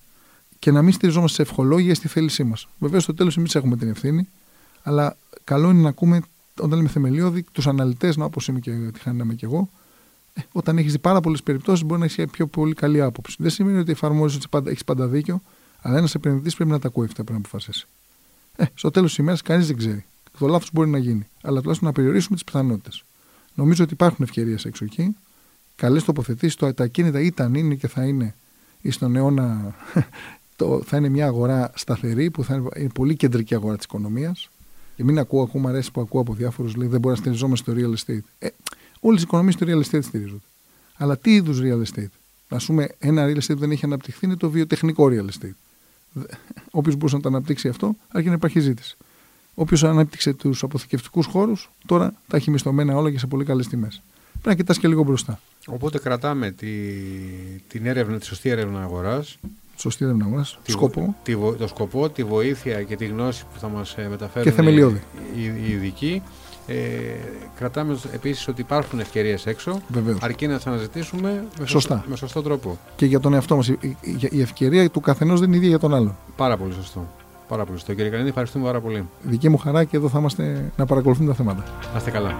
και να μην στηριζόμαστε σε ευχολόγιες στη θέλησή μας. Βεβαίως, στο τέλος εμείς έχουμε την ευθύνη, αλλά καλό είναι να ακούμε, όταν λέμε θεμελιώδη, τους αναλυτές, όπως είμαι και τυχάναμε και εγώ. Ε, όταν έχεις δει πάρα πολλές περιπτώσεις, μπορεί να έχεις πιο πολύ καλή άποψη. Δεν σημαίνει ότι εφαρμόζεις ότι έχεις πάντα δίκιο, αλλά ένας επενδυτής πρέπει να τα ακούει αυτά, πρέπει να αποφασίσει. Ε, στο τέλος της ημέρας, κανείς δεν ξέρει. Το λάθος μπορεί να γίνει, αλλά τουλάχιστον να περιορίσουμε τις πιθανότητες. Νομίζω ότι υπάρχουν ευκαιρίες έξω εκεί. Καλές τοποθετήσεις. Τα ακίνητα ήταν, είναι και θα είναι στον αιώνα. Το, θα είναι μια αγορά σταθερή που θα είναι, είναι πολύ κεντρική αγορά της οικονομίας. Και μην ακούω, ακούω, μου αρέσει που ακούω από διάφορους, λέει δεν μπορεί να στηριζόμαστε στο real estate. Ε, όλες οι οικονομίες στο real estate στηρίζονται. Αλλά τι είδους real estate? Να πούμε, ένα real estate που δεν έχει αναπτυχθεί είναι το βιοτεχνικό real estate. Όποιος μπορούσε να το αναπτύξει αυτό, αρκεί να υπάρχει ζήτηση. Όποιος ανέπτυξε τους αποθηκευτικούς χώρους, τώρα τα έχει μισθωμένα όλα και σε πολύ καλές τιμές. Πρέπει να κοιτάς και λίγο μπροστά. Οπότε κρατάμε τη, την έρευνα, τη σωστή έρευνα αγοράς, σωστή έρευνα αγοράς, σκοπό. Τη, το σκοπό, τη βοήθεια και τη γνώση που θα μας μεταφέρουν και οι, οι ειδικοί. Ε, κρατάμε επίσης ότι υπάρχουν ευκαιρίες έξω. Βεβαίως. Αρκεί να τις αναζητήσουμε με, σωστά. με σωστό τρόπο. Και για τον εαυτό μας. Η, η ευκαιρία του καθενός δεν είναι ίδια για τον άλλον. Πάρα πολύ σωστό. Πάρα πολύ σωστό. Κύριε Κρανίδη, ευχαριστούμε πάρα πολύ. Δική μου χαρά, και εδώ θα είμαστε να παρακολουθούμε τα θέματα. Να είστε καλά.